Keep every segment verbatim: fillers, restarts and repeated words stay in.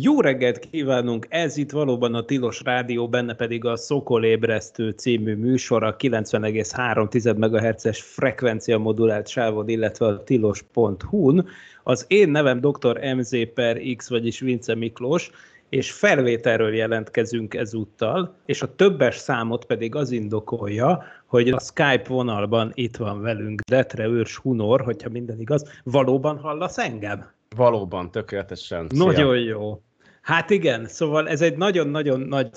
Jó reggelt kívánunk! Ez itt valóban a Tilos Rádió, benne pedig a Szokol Ébresztő című műsor, a kilencven egész három tized megahertzes frekvencia modulált sávon, illetve a tilos pont hu-n. Az én nevem doktor em zé per X, vagyis Vince Miklós, és felvételről jelentkezünk ezúttal, és a többes számot pedig az indokolja, hogy a Skype vonalban itt van velünk Detre Örs Hunor, hogyha minden igaz. Valóban hallasz engem? Valóban, tökéletesen. Nagyon Szia. Jó. Hát igen, szóval ez egy nagyon-nagyon nagy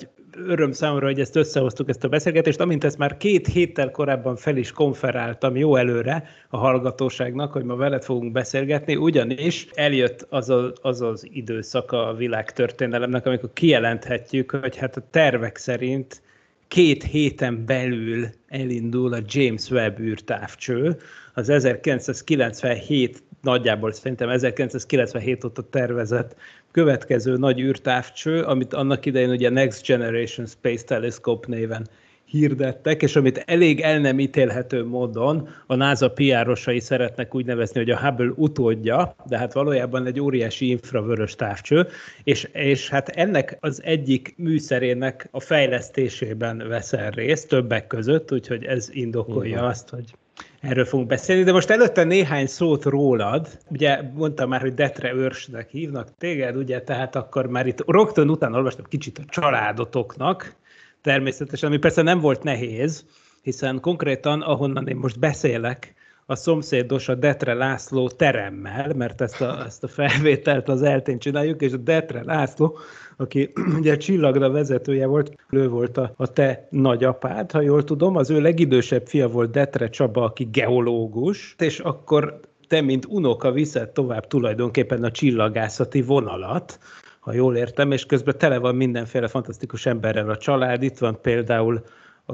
öröm számomra, hogy ezt összehoztuk, ezt a beszélgetést, amint ezt már két héttel korábban fel is konferáltam jó előre a hallgatóságnak, hogy ma veled fogunk beszélgetni, ugyanis eljött az a, az, az időszaka a világtörténelemnek, amikor kijelenthetjük, hogy hát a tervek szerint két héten belül elindul a James Webb űrtávcső, az ezerkilencszázkilencvenhét nagyjából szerintem ezerkilencszázkilencvenhét óta tervezett következő nagy űrtávcső, amit annak idején ugye Next Generation Space Telescope néven hirdettek, és amit elég el nem ítélhető módon a NASA pé er-osai szeretnek úgy nevezni, hogy a Hubble utódja, de hát valójában egy óriási infravörös távcső, és, és hát ennek az egyik műszerének a fejlesztésében veszel részt többek között, úgyhogy ez indokolja Igen. azt, hogy erről fogunk beszélni, de most előtte néhány szót rólad. Ugye mondtam már, hogy Detre Örsnek hívnak téged, ugye, tehát akkor már itt rögtön utána olvastam kicsit a családotoknak, természetesen, ami persze nem volt nehéz, hiszen konkrétan, ahonnan én most beszélek, a szomszédos a Detre László teremmel, mert ezt a, ezt a felvételt az eltén csináljuk, és a Detre László, aki ugye a Csillagra vezetője volt, ő volt a, a te nagyapád, ha jól tudom, az ő legidősebb fia volt Detre Csaba, aki geológus, és akkor te, mint unoka viszed tovább tulajdonképpen a csillagászati vonalat, ha jól értem, és közben tele van mindenféle fantasztikus emberrel a család, itt van például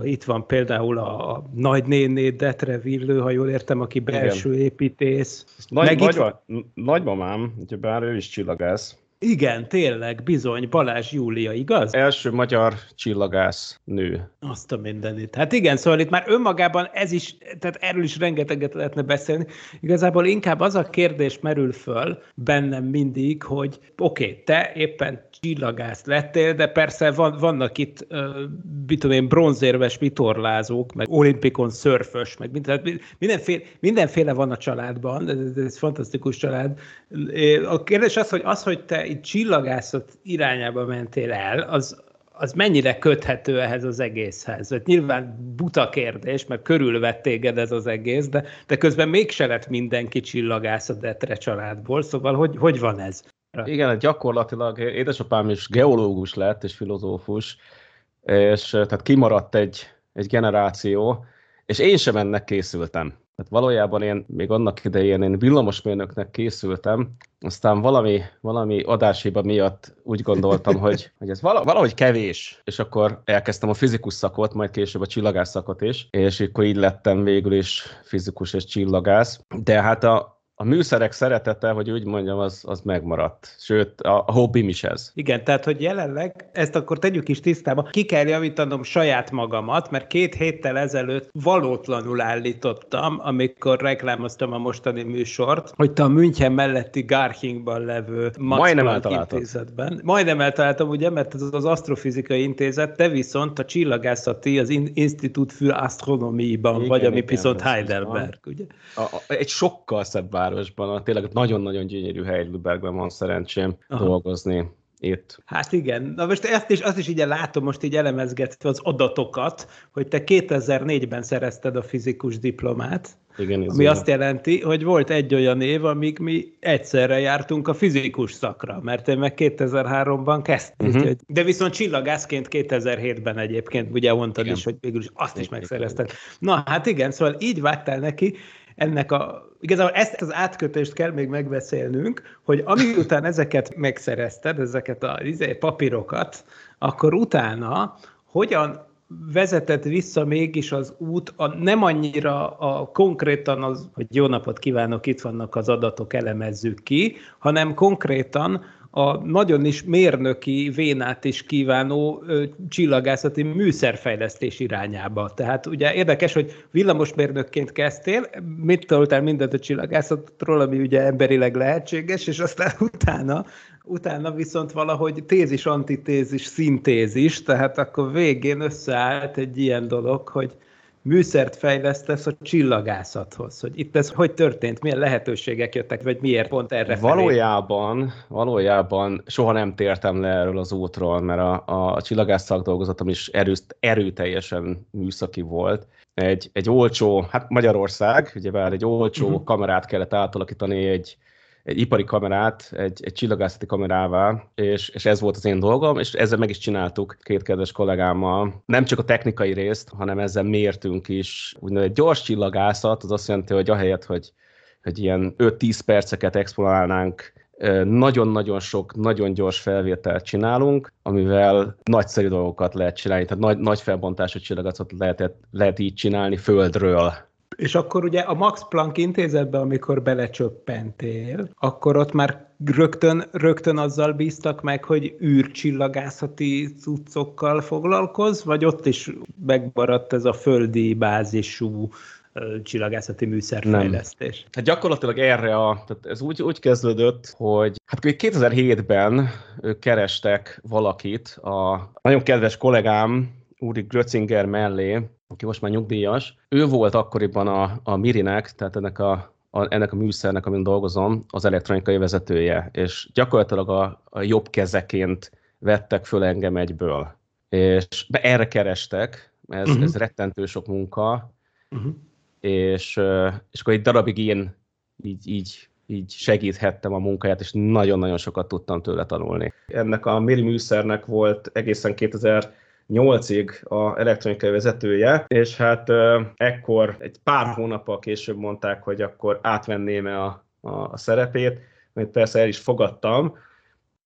Itt van például a, a nagynéné Detre Villő, ha jól értem, aki belső Igen. építész. Nagy, nagy, van, nagymamám, bár ő is csillagász. Igen, tényleg, bizony, Balázs Júlia, igaz? Első magyar csillagász nő. Azt a mindenit. Hát igen, szóval itt már önmagában ez is, tehát erről is rengeteget lehetne beszélni. Igazából inkább az a kérdés merül föl bennem mindig, hogy oké, okay, te éppen csillagász lettél, de persze van, vannak itt, ö, mit tudom én, bronzérves vitorlázók, meg olimpikon szörfös, meg minden, mindenféle, mindenféle van a családban, ez, ez fantasztikus család. A kérdés az, hogy az, hogy te itt csillagászat irányába mentél el, az, az mennyire köthető ehhez az egészhez? Hát nyilván buta kérdés, mert körülvett téged ez az egész, de, de közben mégse lett mindenki csillagász a Detre családból, szóval hogy, hogy van ez? Igen, gyakorlatilag édesapám is geológus lett, és filozófus, és tehát kimaradt egy, egy generáció, és én sem ennek készültem. Tehát valójában én még annak idején én villamosmérnöknek készültem, aztán valami, valami adáshiba miatt úgy gondoltam, hogy, hogy ez valahogy kevés, és akkor elkezdtem a fizikus szakot, majd később a csillagász szakot is, és akkor így lettem végül is fizikus és csillagász, de hát a A műszerek szeretete, hogy úgy mondjam, az, az megmaradt. Sőt, a, a hobbim is ez. Igen, tehát, hogy jelenleg, ezt akkor tegyük is tisztába, ki kell javítanom saját magamat, mert két héttel ezelőtt valótlanul állítottam, amikor reklámoztam a mostani műsort, hogy te a München melletti Garchingban levő Max Planck intézetben. Majdnem eltaláltam, ugye, mert ez az asztrofizikai intézet, te viszont a csillagászati, az Institut für Astronomie-ban vagy, ami viszont Heidelberg, ugye? A, a, egy sokkal szebb vár. Városban, tényleg nagyon-nagyon gyönyörű hely, Lübeckben van szerencsém Aha. dolgozni itt. Hát igen, na most ezt is, azt is így látom, most így elemezgetve az adatokat, hogy te kétezer-négyben szerezted a fizikus diplomát, igen, ami igen. azt jelenti, hogy volt egy olyan év, amíg mi egyszerre jártunk a fizikus szakra, mert én meg kétezer-háromban kezdtem. Uh-huh. De viszont csillagászként kétezer-hétben egyébként, ugye mondtad igen. is, hogy végül is azt igen, is megszerezted. Igen. Na hát igen, szóval így vágtál neki, ennek a... Igazából ezt az átkötést kell még megbeszélnünk, hogy amiután ezeket megszerezted, ezeket a papírokat, akkor utána hogyan vezetett vissza mégis az út, a, nem annyira a, konkrétan az, hogy jó napot kívánok, itt vannak az adatok, elemezzük ki, hanem konkrétan a nagyon is mérnöki vénát is kívánó ö, csillagászati műszerfejlesztés irányába. Tehát ugye érdekes, hogy villamosmérnökként kezdtél, mit tanultál mindent a csillagászatról, ami ugye emberileg lehetséges, és aztán utána, utána viszont valahogy tézis, antitézis, szintézis, tehát akkor végén összeállt egy ilyen dolog, hogy műszert fejlesztesz a csillagászathoz, hogy itt ez hogy történt, milyen lehetőségek jöttek, vagy miért pont erre felé? Valójában, valójában soha nem tértem le erről az útról, mert a, a csillagász szakdolgozatom is erő, erőteljesen műszaki volt. Egy, egy olcsó, hát Magyarország, ugyebár egy olcsó uh-huh. kamerát kellett átalakítani, egy, egy ipari kamerát, egy, egy csillagászati kamerává, és, és ez volt az én dolgom, és ezzel meg is csináltuk két kedves kollégámmal. Nem csak a technikai részt, hanem ezzel mértünk is. Úgynevezett gyors csillagászat, az azt jelenti, hogy ahelyett, hogy, hogy ilyen öt-tíz perceket exponálnánk, nagyon-nagyon sok, nagyon gyors felvételt csinálunk, amivel nagyszerű dolgokat lehet csinálni, tehát nagy, nagy felbontású csillagászat lehet, lehet így csinálni földről. És akkor ugye a Max Planck intézetben, amikor belecsöppentél, akkor ott már rögtön, rögtön azzal bíztak meg, hogy űrcsillagászati cuccokkal foglalkozz, vagy ott is megmaradt ez a földi bázisú csillagászati műszerfejlesztés? Hát gyakorlatilag erre a... Tehát ez úgy, úgy kezdődött, hogy hát kétezer-hétben kerestek valakit, a nagyon kedves kollégám, Uri Grötzinger mellé, aki most már nyugdíjas. Ő volt akkoriban a, a Mirinek, tehát ennek a, a, ennek a műszernek, amin dolgozom, az elektronikai vezetője, és gyakorlatilag a, a jobb kezeként vettek föl engem egyből. És de erre kerestek, ez, uh-huh. ez rettentő sok munka, uh-huh. és, és akkor egy darabig én így, így, így segíthettem a munkáját, és nagyon-nagyon sokat tudtam tőle tanulni. Ennek a Miri műszernek volt egészen kétezer-nyolcig a elektronikai vezetője, és hát ekkor egy pár hónappal később mondták, hogy akkor átvenném-e a, a, a szerepét, amit persze el is fogadtam.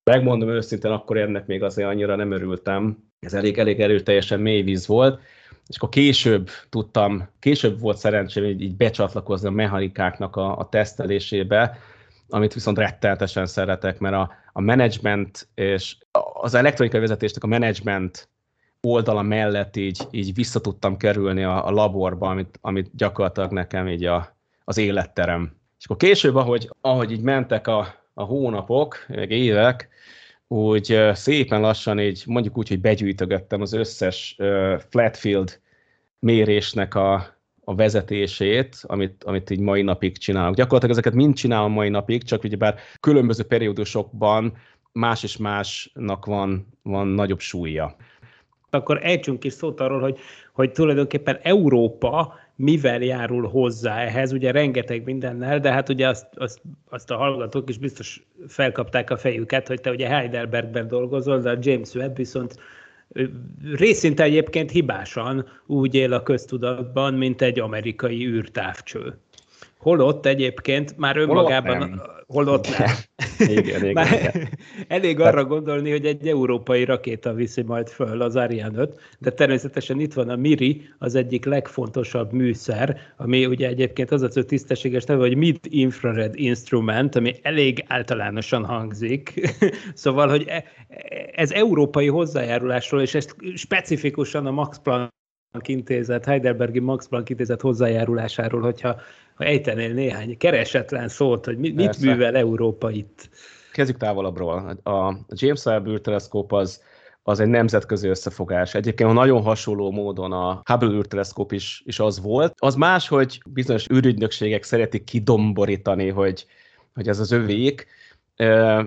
Megmondom őszintén, akkor ennek még azért annyira nem örültem. Ez elég, elég erőteljesen mély víz volt, és akkor később tudtam, később volt szerencsém így, így becsatlakozni a mechanikáknak a, a tesztelésébe, amit viszont rettenetesen szeretek, mert a, a menedzsment és az elektronikai vezetésnek a menedzsment oldala mellett így, így vissza tudtam kerülni a, a laborba, amit, amit gyakorlatilag nekem így a, az életterem. És akkor később, ahogy, ahogy így mentek a, a hónapok, meg évek, úgy szépen lassan így, mondjuk úgy, hogy begyűjtögettem az összes uh, flatfield mérésnek a, a vezetését, amit, amit így mai napig csinálok. Gyakorlatilag ezeket mind csinálom mai napig, csak ugyebár különböző periódusokban más és másnak van, van nagyobb súlya. Akkor ejtsünk is szót arról, hogy, hogy tulajdonképpen Európa mivel járul hozzá ehhez, ugye rengeteg mindennel, de hát ugye azt, azt, azt a hallgatók is biztos felkapták a fejüket, hogy te ugye Heidelbergben dolgozol, de a James Webb viszont részinte egyébként hibásan úgy él a köztudatban, mint egy amerikai űrtávcső. Holott egyébként már önmagában... Holott nem. Igen, igen, igen. Elég arra gondolni, hogy egy európai rakéta viszi majd föl az Ariane öt, de természetesen itt van a Miri, az egyik legfontosabb műszer, ami ugye egyébként az a tisztességes neve, hogy Mid Infrared Instrument, ami elég általánosan hangzik. Szóval, hogy ez európai hozzájárulásról, és ezt specifikusan a Max Planck intézet, Heidelbergi Max Planck intézet hozzájárulásáról, hogyha ha ejtenél néhány keresetlen szót, hogy mit Persze. művel Európa itt. Kezdjük távolabbról. A James Webb űrteleszkóp az, az egy nemzetközi összefogás. Egyébként nagyon hasonló módon a Hubble űrteleszkóp is, is az volt. Az más, hogy bizonyos űrügynökségek szeretik kidomborítani, hogy, hogy ez az övék,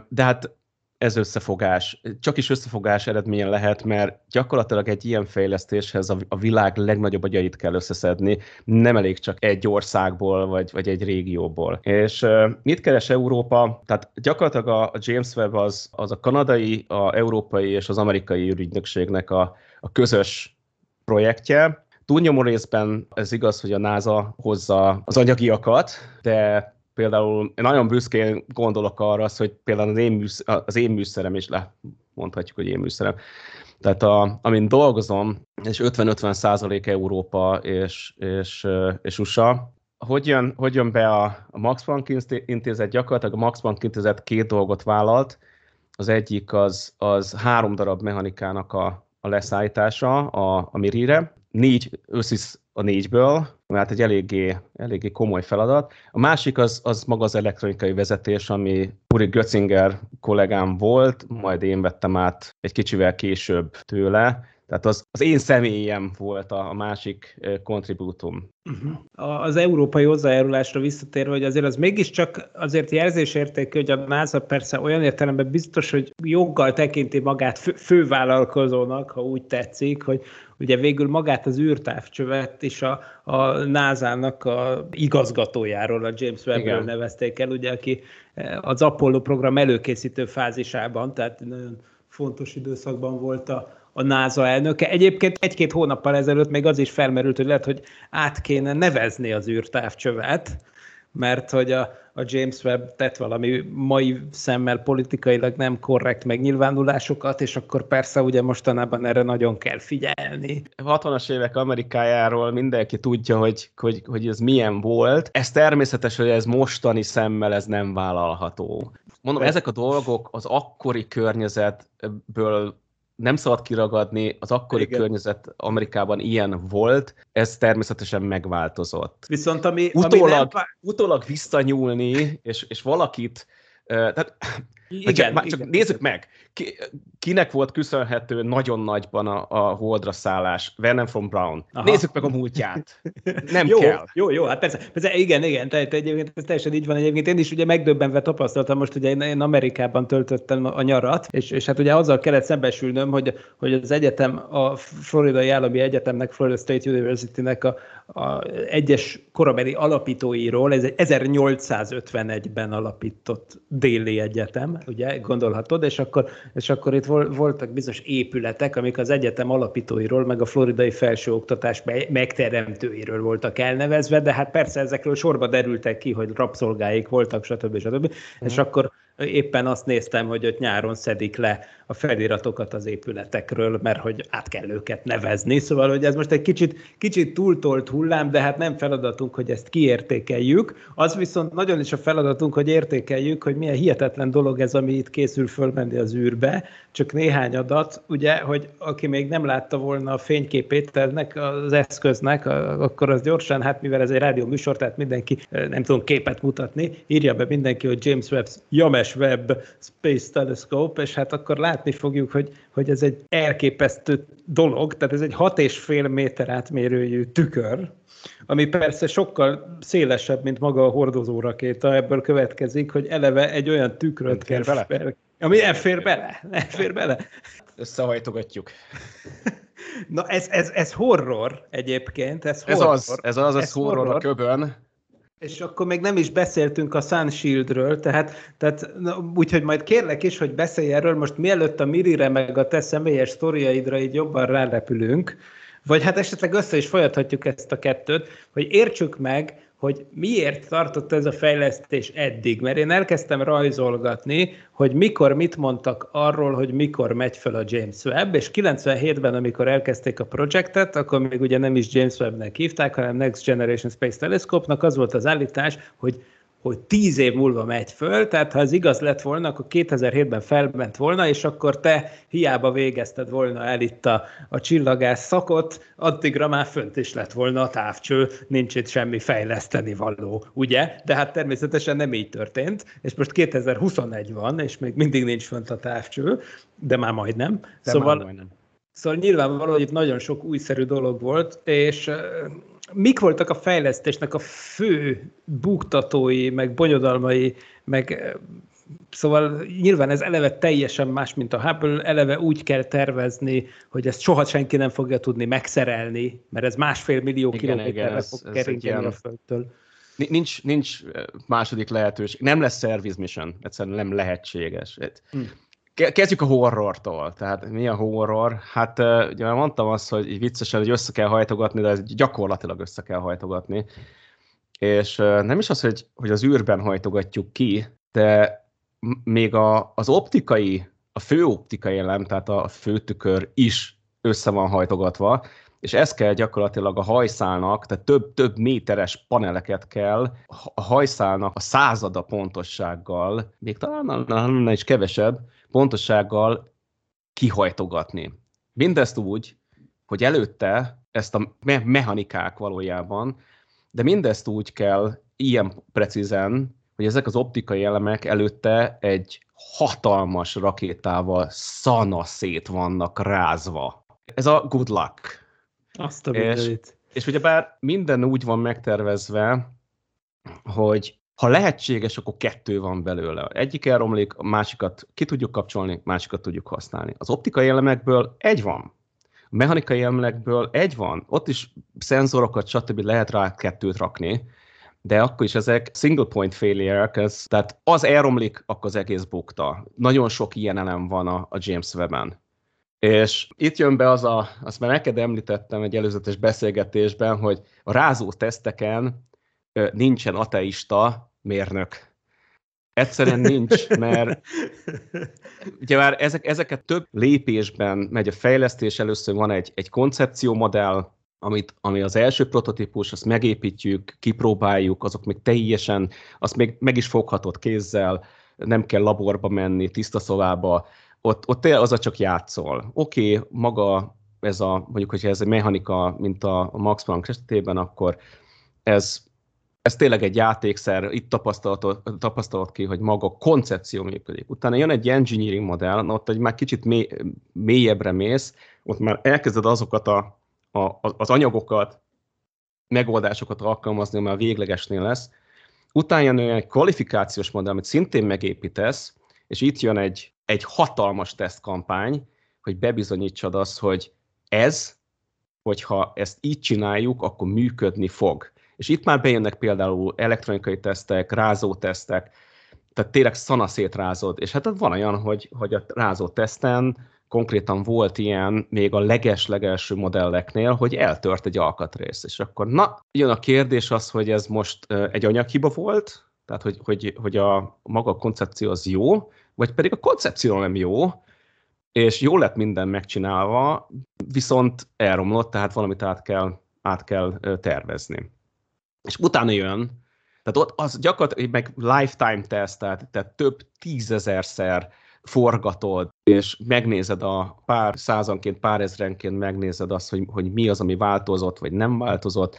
de hát ez összefogás. Csak is összefogás eredménye lehet, mert gyakorlatilag egy ilyen fejlesztéshez a világ legnagyobb agyait kell összeszedni, nem elég csak egy országból, vagy, vagy egy régióból. És uh, mit keres Európa? Tehát gyakorlatilag a James Webb az, az a kanadai, a európai és az amerikai űrügynökségnek a, a közös projektje. Túlnyomó részben ez igaz, hogy a NASA hozza az anyagiakat, de például nagyon büszkén gondolok arra, hogy például az én, műsz, az én műszerem is le, mondhatjuk, hogy én műszerem. Tehát a, amin dolgozom, és ötven-ötven százalék Európa és, és, és u es á. Hogy jön, hogy jön be a, a Max Planck intézet? Gyakorlatilag a Max Planck intézet két dolgot vállalt. Az egyik az, az három darab mechanikának a, a leszállítása a, a Mirire. Négy összisz a négyből, mert egy eléggé, eléggé komoly feladat. A másik az, az maga az elektronikai vezetés, ami Uri Grötzinger kollégám volt, majd én vettem át egy kicsivel később tőle. Tehát az, az én személyem volt a, a másik kontribútum. Uh-huh. Az európai hozzájárulásra visszatérve, hogy azért az mégiscsak azért jelzésértékű, hogy a NASA persze olyan értelemben biztos, hogy joggal tekinti magát fő, fővállalkozónak, ha úgy tetszik, hogy ugye végül magát az űrtávcsövet is a, a nászának a igazgatójáról, a James Webbről nevezték el, ugye, aki az Apollo program előkészítő fázisában, tehát nagyon fontos időszakban volt a a NASA elnöke. Egyébként egy-két hónappal ezelőtt még az is felmerült, hogy lehet, hogy át kéne nevezni az űrtávcsövet, mert hogy a, a James Webb tett valami mai szemmel politikailag nem korrekt megnyilvánulásokat, és akkor persze ugye mostanában erre nagyon kell figyelni. hatvanas évek Amerikájáról mindenki tudja, hogy, hogy, hogy ez milyen volt. Ez természetes, hogy ez mostani szemmel ez nem vállalható. Mondom, ezek a dolgok az akkori környezetből nem szabad kiragadni, az akkori Igen. környezet Amerikában ilyen volt, ez természetesen megváltozott. Viszont ami, utólag, ami nem... utólag visszanyúlni, és, és valakit... Tehát, igen, csak, igen. Csak nézzük meg, ki, kinek volt köszönhető nagyon nagyban a, a holdra szállás? Werner von Braun. Aha. Nézzük meg a múltját. Nem jó, kell. Jó, jó, hát persze. persze igen, igen, tehát egyébként ez teljesen így van. Egyébként én is ugye megdöbbenve tapasztaltam, most ugye én, én Amerikában töltöttem a nyarat, és, és hát ugye azzal kellett szembesülnöm, hogy, hogy az egyetem, a Floridai Állami Egyetemnek, Florida State University-nek a, a egyes korabeli alapítóiról, ez egy ezernyolcszázötvenegyben alapított déli egyetem, ugye, gondolhatod, és akkor, és akkor itt voltak bizonyos épületek, amik az egyetem alapítóiról, meg a floridai felsőoktatás megteremtőiről voltak elnevezve, de hát persze ezekről sorba derültek ki, hogy rabszolgáik voltak, stb. stb. Mm. És akkor éppen azt néztem, hogy ott nyáron szedik le a feliratokat az épületekről, mert hogy át kell őket nevezni. Szóval, hogy ez most egy kicsit, kicsit túltolt hullám, de hát nem feladatunk, hogy ezt kiértékeljük. Az viszont nagyon is a feladatunk, hogy értékeljük, hogy milyen hihetetlen dolog ez, ami itt készül fölmenni az űrbe. Csak néhány adat, ugye, hogy aki még nem látta volna a fényképét ennek az eszköznek, akkor az gyorsan, hát mivel ez egy rádió műsor, tehát mindenki, nem tudom képet mutatni, írja be mindenki, hogy James Webb James Webb Space Telescope, és hát akkor látni fogjuk, hogy, hogy ez egy elképesztő dolog, tehát ez egy hat és fél méter átmérőjű tükör, ami persze sokkal szélesebb, mint maga a hordozórakéta, ebből következik, hogy eleve egy olyan tükröt kell fel, ami nem fér bele, nem fér bele. Összehajtogatjuk. Na ez, ez, ez horror egyébként, ez horror. Ez az, ez az, ez ez horror, horror a köbön. És akkor még nem is beszéltünk a Sunshieldről, tehát, tehát úgyhogy majd kérlek is, hogy beszélj erről, most mielőtt a Mirire meg a te személyes sztoriaidra így jobban rárepülünk, vagy hát esetleg össze is folytathatjuk ezt a kettőt, hogy értsük meg, hogy miért tartott ez a fejlesztés eddig, mert én elkezdtem rajzolgatni, hogy mikor mit mondtak arról, hogy mikor megy fel a James Webb, és kilencvenhétben, amikor elkezdték a projektet, akkor még ugye nem is James Webbnek hívták, hanem Next Generation Space Telescope-nak az volt az állítás, hogy hogy tíz év múlva megy föl, tehát ha ez igaz lett volna, akkor kétezer-hétben felment volna, és akkor te hiába végezted volna el itt a, a csillagász szakot, addigra már fönt is lett volna a távcső, nincs itt semmi fejleszteni való, ugye? De hát természetesen nem így történt, és most kétezer-huszonegy van, és még mindig nincs fönt a távcső, de már majdnem. De szóval, már majdnem. Szóval nyilvánvaló, hogy itt nagyon sok újszerű dolog volt, és... Mik voltak a fejlesztésnek a fő buktatói, meg bonyodalmai, meg szóval nyilván ez eleve teljesen más, mint a Hubble, eleve úgy kell tervezni, hogy ezt soha senki nem fogja tudni megszerelni, mert ez másfél millió kilométerre fog keringeni a Földtől. Nincs, nincs második lehetőség, nem lesz service mission, egyszerűen nem lehetséges. Hm. Kezdjük a horrortól. Tehát mi a horror? Hát ugye már mondtam azt, hogy így viccesen, hogy össze kell hajtogatni, de ez gyakorlatilag össze kell hajtogatni. És nem is az, hogy, hogy az űrben hajtogatjuk ki, de még a, az optikai, a fő optikai elem, tehát a főtükör is össze van hajtogatva, és ez kell gyakorlatilag a hajszálnak, tehát több-több méteres paneleket kell a hajszálnak a százada pontossággal, még talán annál is kevesebb, pontossággal kihajtogatni. Mindezt úgy, hogy előtte ezt a me- mechanikák valójában, de mindezt úgy kell ilyen precízen, hogy ezek az optikai elemek előtte egy hatalmas rakétával szanaszét vannak rázva. Ez a good luck. Azt a mindenit. És, és ugyebár minden úgy van megtervezve, hogy ha lehetséges, akkor kettő van belőle. Egyik elromlik, a másikat ki tudjuk kapcsolni, másikat tudjuk használni. Az optikai elemekből egy van. A mechanikai elemekből egy van. Ott is szenzorokat, stb. Lehet rá kettőt rakni, de akkor is ezek single point failure-ek, ez, tehát az elromlik, akkor az egész bukta. Nagyon sok ilyen elem van a, a James Webb-en. És itt jön be az a, azt már neked említettem egy előzetes beszélgetésben, hogy a rázó teszteken nincsen ateista mérnök. Egyszerűen nincs, mert ugye már ezek, ezeket több lépésben megy a fejlesztés. Először van egy, egy koncepciómodell, amit, ami az első prototípus, azt megépítjük, kipróbáljuk, azok még teljesen, azt még meg is foghatod kézzel, nem kell laborba menni, tiszta szobába, Ott, ott az a csak játszol. Oké, okay, maga ez a, mondjuk, hogyha ez egy mechanika, mint a Max Planck esetében, akkor ez, ez tényleg egy játékszer, itt tapasztalod ki, hogy maga a koncepció működik. Utána jön egy engineering modell, ott egy már kicsit mély, mélyebbre mész, ott már elkezded azokat a, a, az anyagokat, megoldásokat alkalmazni, mert a véglegesnél lesz. Utána jön egy kvalifikációs modell, amit szintén megépítesz, és itt jön egy egy hatalmas tesztkampány, hogy bebizonyítsad azt, hogy ez, hogyha ezt így csináljuk, akkor működni fog. És itt már bejönnek például elektronikai tesztek, rázótesztek, tehát tényleg szanaszét rázod. És hát van olyan, hogy, hogy a rázóteszten konkrétan volt ilyen még a leges-legelső modelleknél, hogy eltört egy alkatrész. És akkor na, jön a kérdés az, hogy ez most egy anyaghiba volt, tehát hogy, hogy, hogy a maga a koncepció az jó, vagy pedig a koncepció nem jó, és jó lett minden megcsinálva, viszont elromlott, tehát valamit át kell, át kell tervezni. És utána jön, tehát ott az gyakorlatilag meg lifetime test, tehát, tehát több tízezerszer forgatod, és megnézed a pár százanként, pár ezrenként megnézed azt, hogy, hogy mi az, ami változott, vagy nem változott.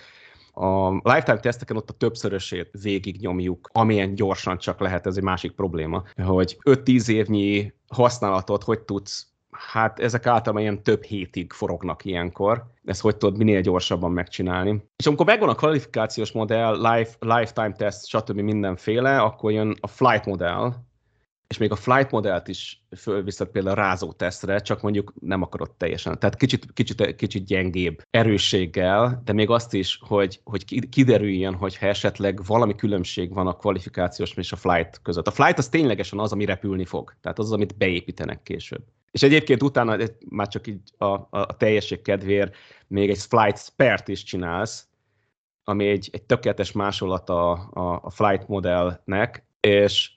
A lifetime teszteken ott a többszörösét végignyomjuk, amilyen gyorsan csak lehet, ez egy másik probléma, hogy öt-tíz évnyi használatot hogy tudsz, hát ezek általában ilyen több hétig forognak ilyenkor, ezt hogy tudod minél gyorsabban megcsinálni. És amikor megvan a kvalifikációs modell, life, lifetime test, stb. Mindenféle, akkor jön a flight modell, és még a flight modellt is fölviszed például a rázó tesztre, csak mondjuk nem akarod teljesen. Tehát kicsit, kicsit, kicsit gyengébb erősséggel, de még azt is, hogy, hogy kiderüljön, hogyha esetleg valami különbség van a kvalifikációs és a flight között. A flight az ténylegesen az, ami repülni fog. Tehát az az, amit beépítenek később. És egyébként utána már csak így a, a teljesség kedvéért még egy flight spert is csinálsz, ami egy, egy tökéletes másolata a, a flight modellnek, és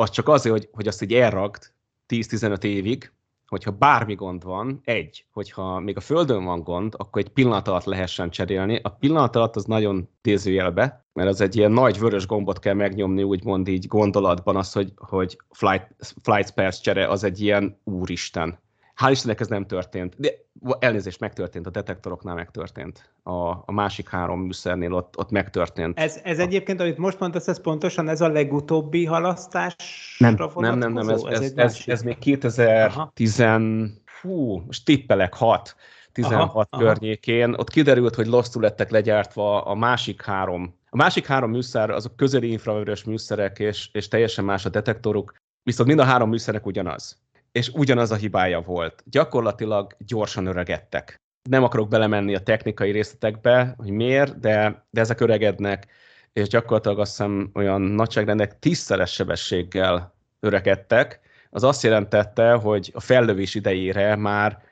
az csak azért, hogy, hogy azt így elragd tíz-tizenöt évig, hogyha bármi gond van, egy, hogyha még a Földön van gond, akkor egy pillanat alatt lehessen cserélni. A pillanat alatt az nagyon idézőjelbe, mert az egy ilyen nagy vörös gombot kell megnyomni, úgymond így gondolatban az, hogy, hogy flight, flight spares csere az egy ilyen úristen. Hál' Istennek ez nem történt. De elnézést, megtörtént, a detektoroknál megtörtént. A, a másik három műszernél ott, ott megtörtént. Ez, ez egyébként, amit most mondtasz, ez pontosan ez a legutóbbi halasztásra vonatkozó? Nem, nem, nem, ez, ez, ez, ez, ez még kétezer-tíz, fú, most tippelek, hat, tizenhat aha, környékén, aha. Ott kiderült, hogy rosszul lettek legyártva a másik három. A másik három műszer, azok közeli infravörös műszerek, és, és teljesen más a detektoruk, viszont mind a három műszerek ugyanaz. És ugyanaz a hibája volt. Gyakorlatilag gyorsan öregedtek. Nem akarok belemenni a technikai részletekbe, hogy miért, de, de ezek öregednek, és gyakorlatilag azt hiszem olyan nagyságrendek tízszeres sebességgel öregedtek, az azt jelentette, hogy a fellövés idejére már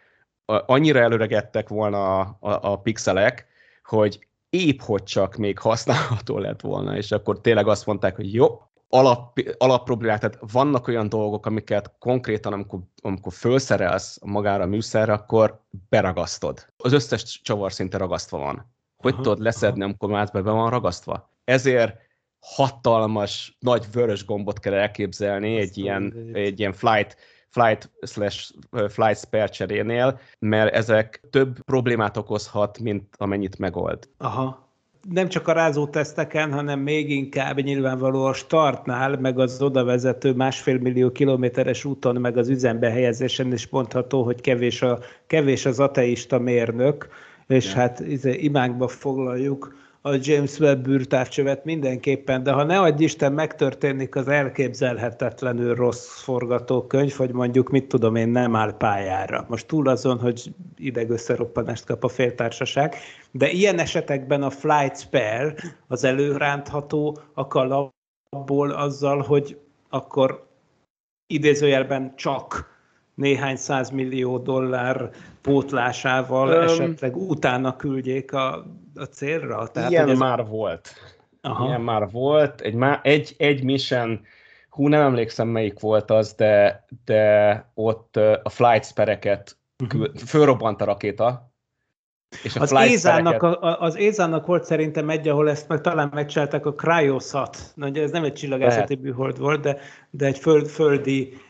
annyira előregettek volna a, a, a pixelek, hogy épp hogy csak még használható lett volna, és akkor tényleg azt mondták, hogy jó, alap, alapproblémák, tehát vannak olyan dolgok, amiket konkrétan, amikor, amikor felszerelsz magára a műszerre, akkor beragasztod. Az összes csavar szinte ragasztva van. Hogy aha, tudod leszedni, aha. amikor már be van ragasztva? Ezért hatalmas, nagy vörös gombot kell elképzelni egy ilyen, egy ilyen flight flight slash flight spare cserénél, mert ezek több problémát okozhat, mint amennyit megold. Aha. Nem csak a rázóteszteken, hanem még inkább nyilvánvaló a startnál, meg az odavezető másfél millió kilométeres úton, meg az üzembe helyezésen is mondható, hogy kevés, a, kevés az ateista mérnök, és ja. hát imánkba foglaljuk a James Webb űrtávcsövet mindenképpen, de ha ne adj Isten, megtörténik az elképzelhetetlenül rossz forgatókönyv, hogy mondjuk, mit tudom én, nem áll pályára. Most túl azon, hogy idegösszeroppanást kap a féltársaság, de ilyen esetekben a flight spare az előrántható a kalapból azzal, hogy akkor idézőjelben csak néhány százmillió dollár pótlásával um, esetleg utána küldjék a, a célra? Tehát, ilyen ez... már volt. Aha. Ilyen már volt. Egy, egy, egy mission, hú, nem emlékszem melyik volt az, de, de ott a flight spereket küld, fölrobbant a rakéta. És a az ézának spereket... volt szerintem egy, ahol ezt meg talán megcsinálták, a Cryoszat. Na, ugye ez nem egy csillagászati de... műhold volt, de, de egy föld, földi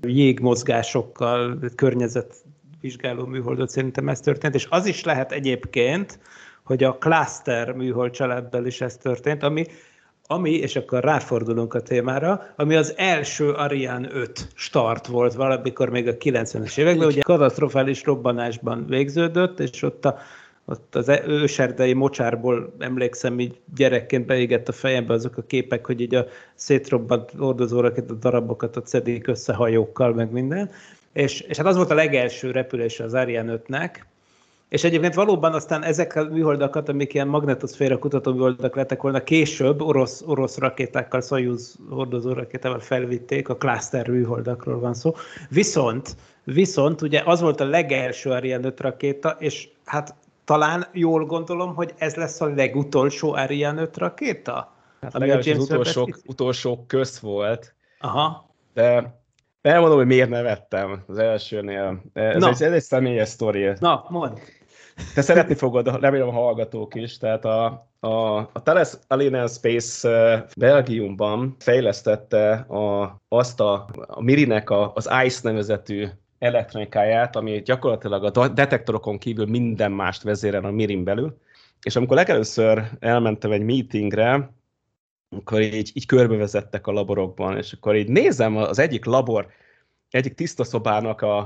jégmozgásokkal, környezetvizsgáló műholdot, szerintem ez történt, és az is lehet egyébként, hogy a cluster műhold családdal is ez történt, ami, ami, és akkor ráfordulunk a témára, ami az első Ariane öt start volt valamikor még a kilencvenes években, ugye katasztrofális robbanásban végződött, és ott a Ott az őserdei mocsárból emlékszem, így gyerekként beégett a fejembe azok a képek, hogy így a szétrobbant hordozórakéta darabokat ott szedik össze hajókkal, meg minden. És, és hát az volt a legelső repülése az Ariane ötnek. És egyébként valóban aztán ezek a műholdakat, amik ilyen magnetoszféra kutató műholdak lettek volna, később orosz, orosz rakétákkal, Szojuz hordozórakétával felvitték, a cluster műholdakról van szó. Viszont, viszont ugye az volt a legelső Ariane öt rakéta, és hát talán jól gondolom, hogy ez lesz a legutolsó Ariane öt rakéta? Hát ami a James utolsók, utolsók köz volt. Aha. De elmondom, hogy miért nevettem az elsőnél. Ez, egy, ez egy személyes sztori. Na, mondd. Te szeretni fogod, remélem a hallgatók is. Tehát a, a, a Thales Alenia Space Belgiumban fejlesztette a, azt a, a Mirinek a, az ICE nevezetű elektronikáját, ami gyakorlatilag a detektorokon kívül minden mást vezérel a Mirin belül. És amikor legelőször elmentem egy meetingre, akkor így, így körbevezettek a laborokban, és akkor így nézem az egyik labor, egyik tiszta szobának a,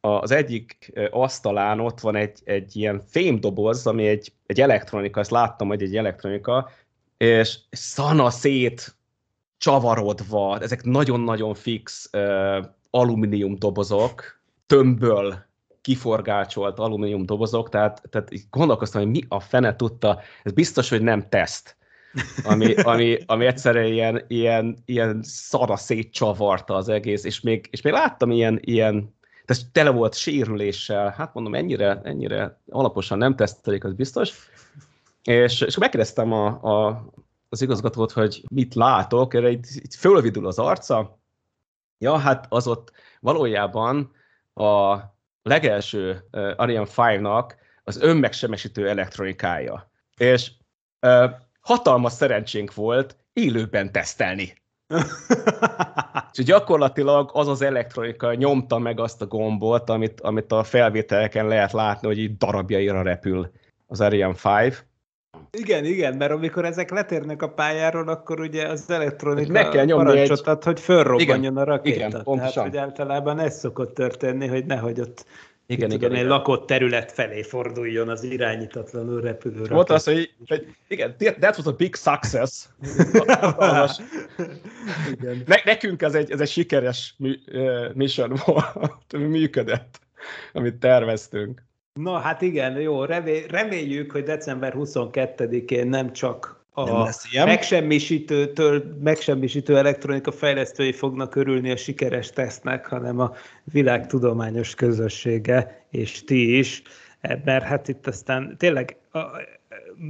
a, az egyik asztalán ott van egy, egy ilyen fémdoboz, ami egy, egy elektronika, ezt láttam, hogy egy elektronika, és szana szét csavarodva, ezek nagyon-nagyon fix alumínium dobozok, tömbből kiforgácsolt alumínium dobozok, tehát, tehát gondolkoztam, hogy mi a fene tudta, ez biztos, hogy nem teszt, ami, ami, ami egyszerűen ilyen, ilyen, ilyen szara szétcsavarta az egész, és még, és még láttam ilyen, ilyen, tehát tele volt sérüléssel, hát mondom, ennyire, ennyire alaposan nem tesztelik, az biztos, és, és megkérdeztem a, a, az igazgatót, hogy mit látok, erre itt, itt fölvidul az arca. Ja, hát az ott valójában a legelső uh, Ariane ötnek az önmegsemmisítő elektronikája. És uh, hatalmas szerencsénk volt élőben tesztelni. És gyakorlatilag az az elektronika nyomta meg azt a gombot, amit, amit a felvételeken lehet látni, hogy így darabjaira repül az Ariane öt. Igen, igen, mert amikor ezek letérnek a pályáról, akkor ugye az elektronika parancsot ad, egy... hogy fölrobbanjon a rakéta. Igen, pontosan. Tehát, hogy általában ez szokott történni, hogy nehogy ott igen, igen, tudom, igen. lakott terület felé forduljon az irányítatlanul repülő rakéta. Volt az, hogy, hogy igen, that was a big success. Igen. Ne, nekünk ez egy, ez egy sikeres mission volt, működött, amit terveztünk. Na hát igen, jó, reméljük, hogy december huszonkettedikén nem csak a megsemmisítőtől, megsemmisítő elektronika fejlesztői fognak örülni a sikeres tesztnek, hanem a világ tudományos közössége, és ti is. Mert hát itt aztán tényleg, a,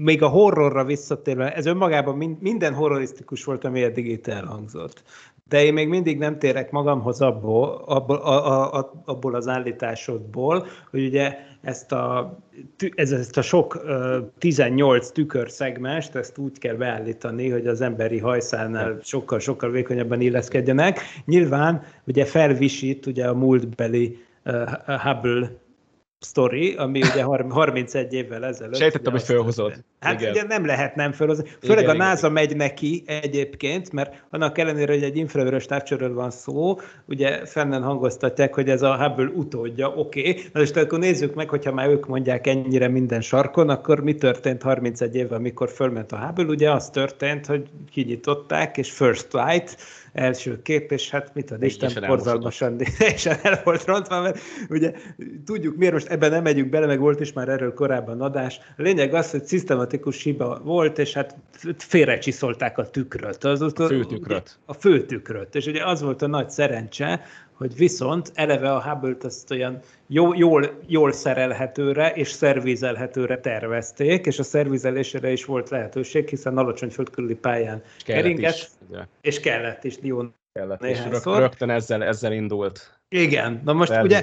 még a horrorra visszatérve, ez önmagában minden horrorisztikus volt, ami eddig itt elhangzott. De én még mindig nem térek magamhoz abból, abból, a, a, abból az állításodból, hogy ugye ezt a, ezt a sok tizennyolc tükörszegmást, ezt úgy kell beállítani, hogy az emberi hajszálnál sokkal-sokkal vékonyabban illeszkedjenek. Nyilván ugye felvisít ugye a múltbeli Hubble sztori, ami ugye harmincegy évvel ezelőtt... Sejtettem, hogy fölhozod. Hát igen. Ugye nem lehet nem fölhozni. Főleg igen, a NASA igen. megy neki egyébként, mert annak ellenére, hogy egy infravörös távcsőről van szó, ugye fennen hangoztatják, hogy ez a Hubble utódja, oké. Okay. Na most akkor nézzük meg, hogyha már ők mondják ennyire minden sarkon, akkor mi történt harmincegy évvel, amikor fölment a Hubble? Ugye az történt, hogy kinyitották, és first light, első kép, és hát mit ad Isten, borzalmasan teljesen el volt rontva, mert ugye tudjuk miért, most ebben nem megyünk bele, meg volt is már erről korábban adás. A lényeg az, hogy szisztematikus hiba volt, és hát félrecsiszolták a tükröt. Az, az, a főtükröt. A főtükröt, és ugye az volt a nagy szerencse, hogy viszont eleve a Hubble-t azt olyan jól, jól, jól szerelhetőre és szervizelhetőre tervezték, és a szervizelésére is volt lehetőség, hiszen alacsony földkörüli pályán keringett, és kellett is Lyon néhányszor. Rögtön ezzel, ezzel indult. Igen, na most ugye,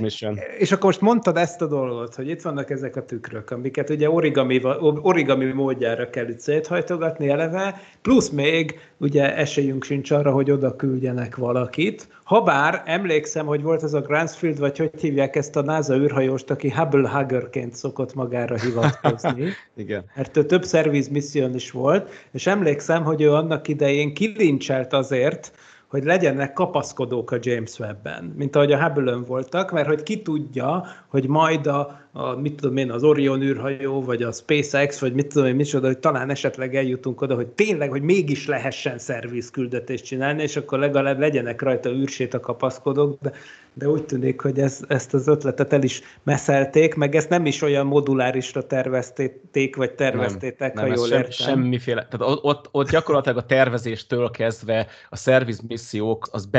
és akkor most mondtad ezt a dolgot, hogy itt vannak ezek a tükrök, amiket ugye origami, origami módjára kell itt széthajtogatni eleve, plusz még ugye esélyünk sincs arra, hogy oda küldjenek valakit. Habár emlékszem, hogy volt ez a Gransfield, vagy hogy hívják ezt a NASA űrhajóst, aki Hubble Huggerként szokott magára hivatkozni. Igen. Mert több szervizmisszión is volt, és emlékszem, hogy ő annak idején kilincselt azért, hogy legyenek kapaszkodók a James Webben, mint ahogy a Hubble-ön voltak, mert hogy ki tudja, hogy majd a, a mit tudom én, az Orion űrhajó, vagy a SpaceX, vagy mit tudom én, micsoda, hogy talán esetleg eljutunk oda, hogy tényleg, hogy mégis lehessen szervizküldetést csinálni, és akkor legalább legyenek rajta űrsét a kapaszkodók, de, de úgy tűnik, hogy ez, ezt az ötletet el is meszelték, meg ezt nem is olyan modulárisra tervezték, vagy terveztétek, nem, ha nem, jól értem. Sem, semmiféle, tehát ott, ott gyakorlatilag a tervezéstől kezdve a szervizmissziók, az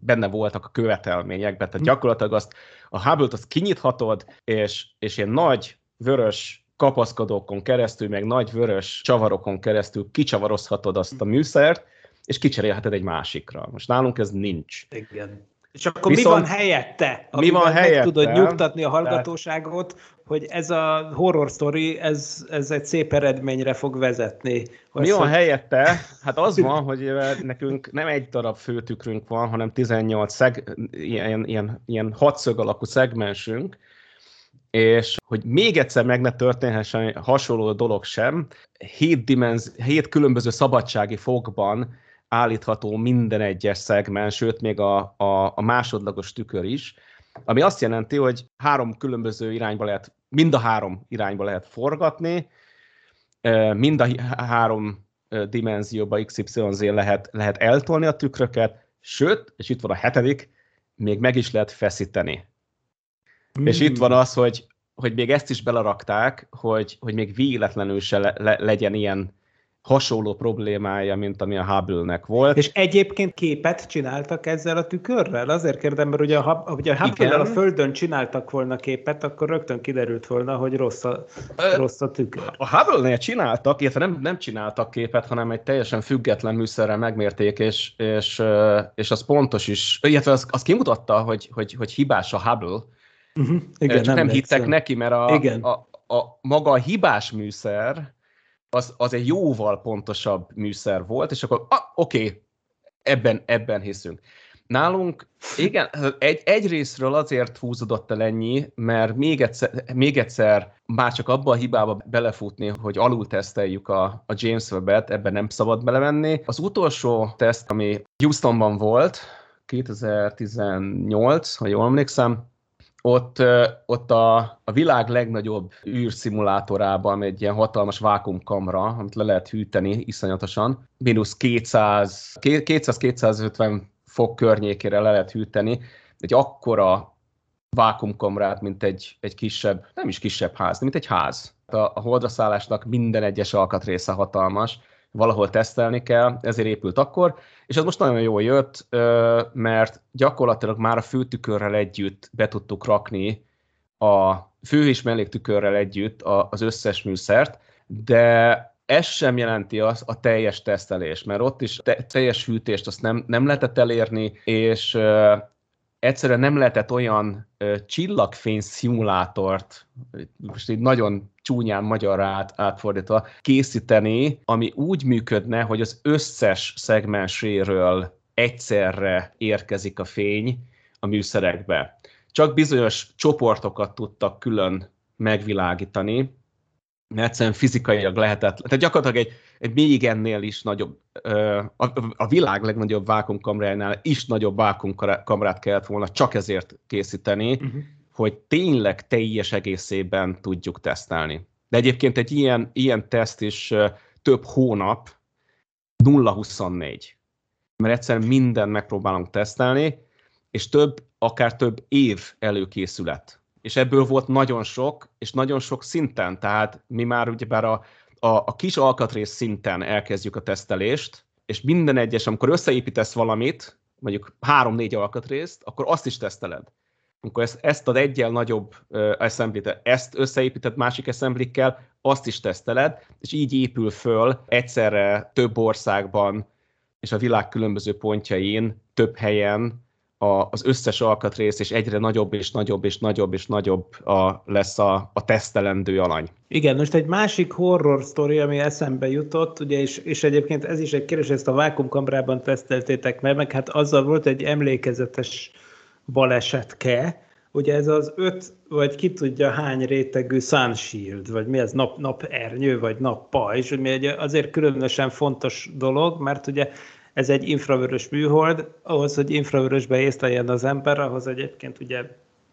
benne voltak a követelményekben, tehát gyakorlatilag azt a Hubble-t azt kinyithatod, és, és ilyen nagy vörös kapaszkodókon keresztül, meg nagy vörös csavarokon keresztül kicsavarozhatod azt a műszert, és kicserélheted egy másikra. Most nálunk ez nincs. Igen. És akkor viszont, mi van helyette? Mi van helyette? Meg tudod nyugtatni a hallgatóságot, tehát, hogy ez a horror sztori, ez, ez egy szép eredményre fog vezetni. Mi van helyette? Hát az van, hogy nekünk nem egy darab főtükrünk van, hanem tizennyolc szeg, ilyen, ilyen, ilyen hatszög alakú szegmensünk, és hogy még egyszer meg ne történhessen hasonló dolog sem, hét, dimenz, hét különböző szabadsági fokban állítható minden egyes szegmens, sőt még a, a, a másodlagos tükör is, ami azt jelenti, hogy három különböző irányba lehet, mind a három irányba lehet forgatni, mind a három dimenzióba iksz ipszilon zé lehet, lehet eltolni a tükröket, sőt, és itt van a hetedik, még meg is lehet feszíteni. Mm. És itt van az, hogy, hogy még ezt is belerakták, hogy, hogy még véletlenül se le, le, legyen ilyen hasonló problémája, mint ami a Hubble-nek volt. És egyébként képet csináltak ezzel a tükörrel? Azért kérdem, mert ugye a, ugye a Hubble-el a Földön csináltak volna képet, akkor rögtön kiderült volna, hogy rossz a, rossz a tükör. A Hubble-nél csináltak, illetve nem, nem csináltak képet, hanem egy teljesen független műszerrel megmérték, és, és, és az pontos is, illetve az, az kimutatta, hogy, hogy, hogy hibás a Hubble. Uh-huh. Igen, nem, nem hittek neki, mert a, a, a, a maga a hibás műszer, Az, az egy jóval pontosabb műszer volt, és akkor ah, oké, okay, ebben, ebben hiszünk. Nálunk, igen, egy, egy részről azért húzódott el ennyi, mert még egyszer, még egyszer már csak abba a hibába belefutni, hogy alul teszteljük a, a James Webb-et, ebben nem szabad belemenni. Az utolsó teszt, ami Houstonban volt, kétezer-tizennyolc, ha jól emlékszem, Ott, ott a, a világ legnagyobb űrszimulátorában egy ilyen hatalmas vákuumkamra, amit le lehet hűteni iszonyatosan, mínusz kétszáz-kétszázötven fok környékére le lehet hűteni, egy akkora vákuumkamrát, mint egy, egy kisebb, nem is kisebb ház, de mint egy ház. A, a holdraszállásnak minden egyes alkatrésze hatalmas, valahol tesztelni kell, ezért épült akkor, és ez most nagyon jól jött, mert gyakorlatilag már a főtükörrel együtt be tudtuk rakni a fő- és melléktükörrel együtt az összes műszert, de ez sem jelenti az a teljes tesztelés, mert ott is te- teljes hűtést azt nem, nem lehetett elérni, és uh, egyszerűen nem lehetett olyan uh, csillagfény szimulátort, most így nagyon csúnyán magyarra át, átfordítva, készíteni, ami úgy működne, hogy az összes szegmenséről egyszerre érkezik a fény a műszerekbe. Csak bizonyos csoportokat tudtak külön megvilágítani, mert egyszerűen fizikailag lehetetlen. Tehát gyakorlatilag egy, egy még ennél is nagyobb, a, a világ legnagyobb vákuumkamrájánál is nagyobb vákuumkamrát kellett volna csak ezért készíteni, uh-huh. hogy tényleg teljes egészében tudjuk tesztelni. De egyébként egy ilyen, ilyen teszt is több hónap, nulla huszonnégy. Mert egyszerűen mindent megpróbálunk tesztelni, és több, akár több év előkészület. És ebből volt nagyon sok, és nagyon sok szinten, tehát mi már ugyebár a, a, a kis alkatrész szinten elkezdjük a tesztelést, és minden egyes, amikor összeépítesz valamit, mondjuk három-négy alkatrészt, akkor azt is teszteled. Amikor ezt, ezt ad egyel nagyobb uh, assemblit, ezt összeépíted másik assemblikkel, azt is teszteled, és így épül föl egyszerre több országban, és a világ különböző pontjain, több helyen, A, az összes alkatrész, és egyre nagyobb és nagyobb és nagyobb és nagyobb a, lesz a, a tesztelendő alany. Igen, most egy másik horror sztori, ami eszembe jutott, ugye, és, és egyébként ez is egy kérdés, ezt a vákuumkamrában teszteltétek meg, meg hát azzal volt egy emlékezetes balesetke, ugye ez az öt, vagy ki tudja hány rétegű sunshield, vagy mi ez, nap, napernyő, vagy nappajzs, ami azért különösen fontos dolog, mert ugye ez egy infravörös műhold, ahhoz, hogy infravörösbe észleljen az ember, ahhoz egyébként ugye,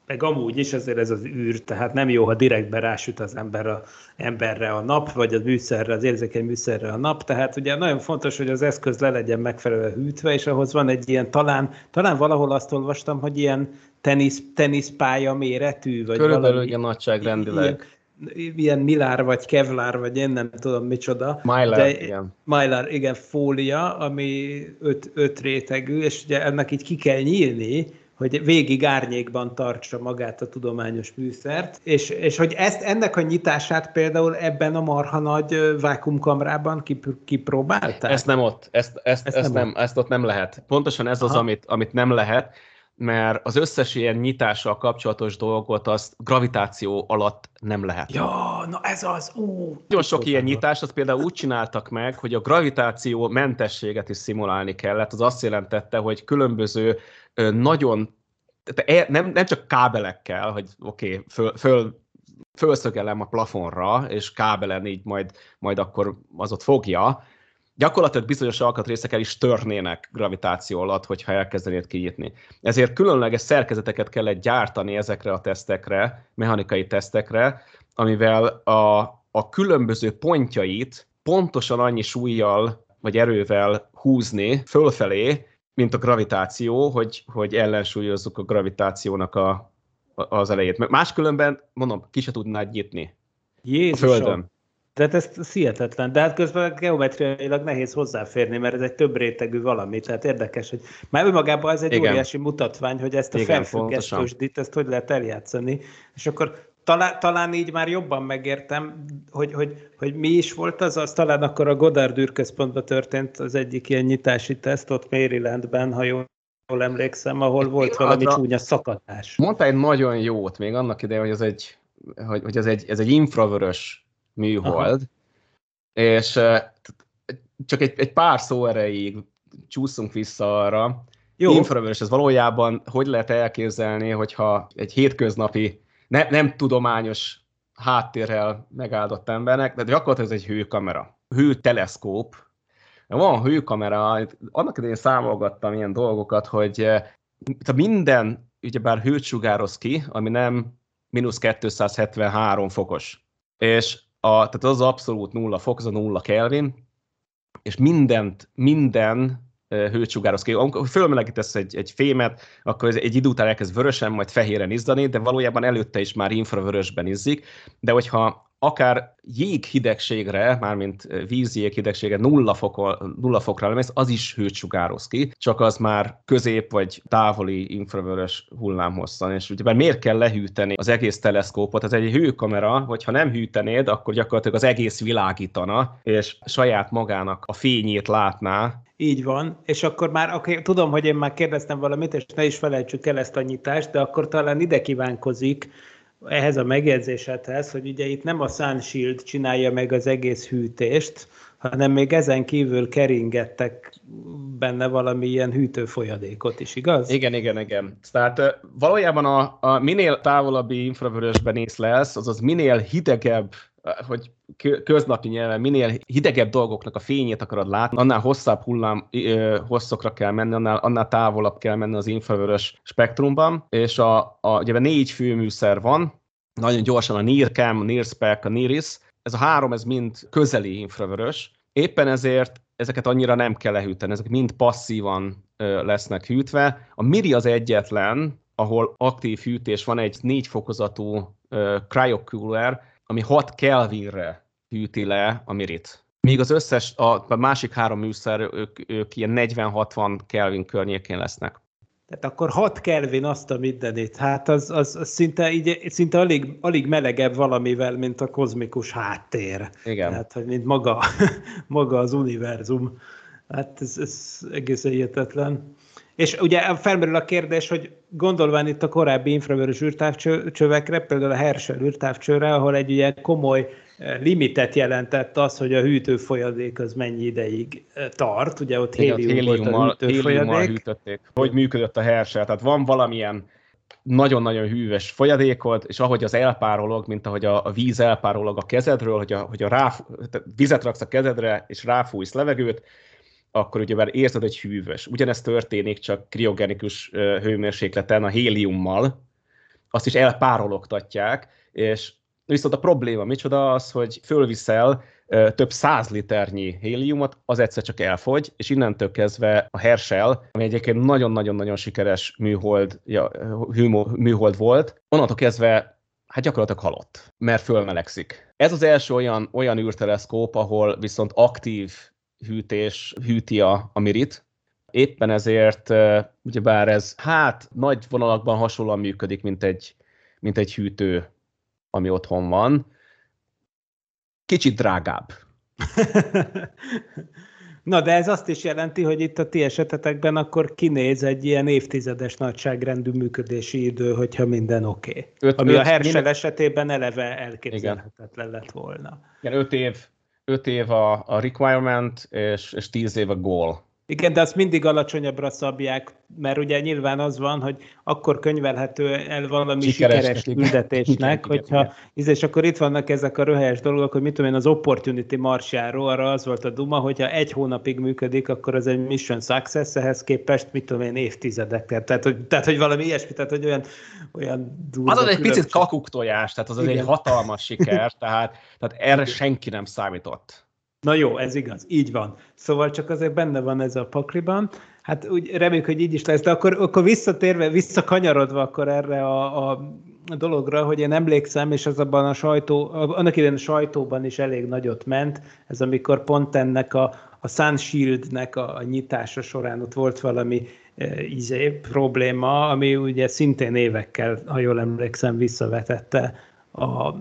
meg amúgy is azért ez az űr, tehát nem jó, ha direktbe rásüt az ember a, emberre a nap, vagy az műszerre, az érzékeny műszerre a nap, tehát ugye nagyon fontos, hogy az eszköz le legyen megfelelően hűtve, és ahhoz van egy ilyen, talán, talán valahol azt olvastam, hogy ilyen tenisz, teniszpálya méretű, vagy körülbelül valami, ilyen nagyságrendileg. Ilyen Mylar, vagy Kevlar, vagy én nem tudom micsoda. Mylar, de, igen. Mylar, igen, fólia, ami öt, öt rétegű, és ugye ennek így ki kell nyílni, hogy végig árnyékban tartsa magát a tudományos műszert, és, és hogy ezt, ennek a nyitását például ebben a marha nagy vákuumkamrában kipróbálták? Ezt nem ott, ezt, ezt, ezt, ezt, nem, ott. ezt ott nem lehet. Pontosan ez Aha. az, amit, amit nem lehet, mert az összes ilyen nyitással kapcsolatos dolgot azt gravitáció alatt nem lehet. Ja, na ez az, ú! Nagyon sok ilyen nyitást, azt például úgy csináltak meg, hogy a gravitáció mentességet is szimulálni kellett, az azt jelentette, hogy különböző nagyon, nem, nem csak kábelekkel, hogy oké, okay, föl, föl, fölszögelem a plafonra, és kábelen így majd, majd akkor az ott fogja, gyakorlatilag bizonyos alkatrészek el is törnének gravitáció alatt, hogyha elkezdenéd kinyitni. Ezért különleges szerkezeteket kellett gyártani ezekre a tesztekre, mechanikai tesztekre, amivel a, a különböző pontjait pontosan annyi súllyal vagy erővel húzni fölfelé, mint a gravitáció, hogy, hogy ellensúlyozzuk a gravitációnak a, az elejét. Mert máskülönben, mondom, ki se tudnád nyitni Jézusom. A Földön. Tehát ez hihetetlen, de hát közben geometriailag nehéz hozzáférni, mert ez egy több rétegű valami, tehát érdekes, hogy már önmagában ez egy Igen. óriási mutatvány, hogy ezt a felfüggesztősdít, ezt hogy lehet eljátszani, és akkor talán, talán így már jobban megértem, hogy, hogy, hogy mi is volt az, az talán akkor a Godard űrközpontban történt az egyik ilyen nyitási teszt, ott Marylandben, ha jól emlékszem, ahol volt valami csúnya szakadás. Mondtál egy nagyon jót még annak idején, hogy ez egy, hogy, hogy ez egy, ez egy infravörös műhold, Aha. és uh, csak egy, egy pár szó erejéig csúszunk vissza arra. Jó. Infravörös, ez valójában hogy lehet elképzelni, hogyha egy hétköznapi, ne, nem tudományos háttérrel megáldott embernek, de gyakorlatilag ez egy hőkamera, hőteleszkóp. Van hőkamera, annak idején számolgattam ilyen dolgokat, hogy minden ugyebár hőt sugároz ki, ami nem mínusz kétszázhetvenhárom fokos. És A, tehát az abszolút nulla fok, az a nulla Kelvin, és mindent, minden hőt sugároz ki. Amikor fölmelegítesz egy, egy fémet, akkor egy idő után elkezd vörösen, majd fehéren izzani, de valójában előtte is már infravörösben izzik, de hogyha akár jéghidegségre, mármint vízjéghidegségre nulla, fokol, nulla fokra lemész, az is hőt sugároz ki, csak az már közép vagy távoli infravörös hullámhosszan. És ugye miért kell lehűteni az egész teleszkópot? Ez egy hőkamera, hogy ha nem hűtenéd, akkor gyakorlatilag az egész világítana, és saját magának a fényét látná. Így van, és akkor már, okay, tudom, hogy én már kérdeztem valamit, és ne is felejtsük el ezt a nyitást, de akkor talán ide kívánkozik ehhez a megjegyzésedhez, hogy ugye itt nem a sunshield csinálja meg az egész hűtést, hanem még ezen kívül keringettek benne valami ilyen hűtőfolyadékot is, igaz? Igen, igen, igen. Tehát valójában a, a minél távolabbi infravörösben néz lesz, azaz minél hidegebb, hogy köznapi nyelven minél hidegebb dolgoknak a fényét akarod látni, annál hosszabb hullám ö, hosszokra kell menni, annál, annál távolabb kell menni az infravörös spektrumban, és a, a, ugye négy főműszer van, nagyon gyorsan a NIRCam, a NIRSpec, a NIRIS, ez a három, ez mind közeli infravörös, éppen ezért ezeket annyira nem kell lehűteni, ezek mind passzívan ö, lesznek hűtve. A MIRI az egyetlen, ahol aktív hűtés van, egy négy fokozatú ö, cryocooler, ami hat Kelvinre hűti le a mirit. Míg az összes, a, a másik három műszer, ők, ők ilyen negyven-hatvan Kelvin környékén lesznek. Tehát akkor hat Kelvin azt a mindenit, hát az, az, az szinte, így, szinte alig, alig melegebb valamivel, mint a kozmikus háttér. Igen. Tehát, hogy mint maga, maga az univerzum. Hát ez, ez egészen hihetetlen. És ugye felmerül a kérdés, hogy gondolván itt a korábbi infravörös űrtávcsövekre, például a Herschel űrtávcsőre, ahol egy ilyen komoly limitet jelentett az, hogy a hűtőfolyadék az mennyi ideig tart, ugye ott hélium volt a hűtőfolyadék. Hűtötték. Hogy működött a Herschel, tehát van valamilyen nagyon-nagyon hűvös folyadékod, és ahogy az elpárolog, mint ahogy a, a víz elpárolog a kezedről, hogy a, hogy a ráf, vizet raksz a kezedre, és ráfújsz levegőt, akkor ugye már érzed, hogy hűvös. Ugyanezt történik csak kriogenikus hőmérsékleten a héliummal, azt is elpárologtatják, és viszont a probléma micsoda az, hogy fölviszel több száz liternyi héliumot, az egyszer csak elfogy, és innentől kezdve a Herschel, ami egyébként nagyon-nagyon-nagyon sikeres műhold, ja, műhold volt, onnantól kezdve hát gyakorlatilag halott, mert fölmelegszik. Ez az első olyan, olyan űrteleszkóp, ahol viszont aktív hűtés hűti a, a mirit. Éppen ezért, ugyebár ez hát nagy vonalakban hasonlóan működik, mint egy, mint egy hűtő, ami otthon van. Kicsit drágább. Na, de ez azt is jelenti, hogy itt a ti esetetekben akkor kinéz egy ilyen évtizedes nagyságrendű működési idő, hogyha minden oké. Okay. Ami öt, a Herschel minden... esetében eleve elképzelhetetlen lett volna. Igen, öt év. Öt év a, a requirement, és, és tíz év a goal. Igen, de azt mindig alacsonyabbra szabják, mert ugye nyilván az van, hogy akkor könyvelhető el valami sikeres, sikeres küldetésnek, hogyha, igen, igen. És akkor itt vannak ezek a röhelyes dolgok, hogy mit tudom én, az Opportunity marsjáról, arra az volt a duma, hogyha egy hónapig működik, akkor az egy mission success, ehhez képest, mit tudom én, évtizedekkel. Tehát, hogy, tehát, hogy valami ilyesmi, tehát, hogy olyan, olyan durva az az egy picit kakuktojás, tehát az, az egy hatalmas siker, tehát, tehát erre igen. Senki nem számított. Na jó, ez igaz, így van. Szóval csak azért benne van ez a pakliban. Hát úgy reméljük, hogy így is lesz, de akkor, akkor visszatérve, visszakanyarodva akkor erre a, a dologra, hogy én emlékszem, és az abban a sajtó, annak idején a sajtóban is elég nagyot ment, ez amikor pont ennek a, a Sunshieldnek a, a nyitása során ott volt valami e, izé, probléma, ami ugye szintén évekkel, ha jól emlékszem, visszavetette. A, a,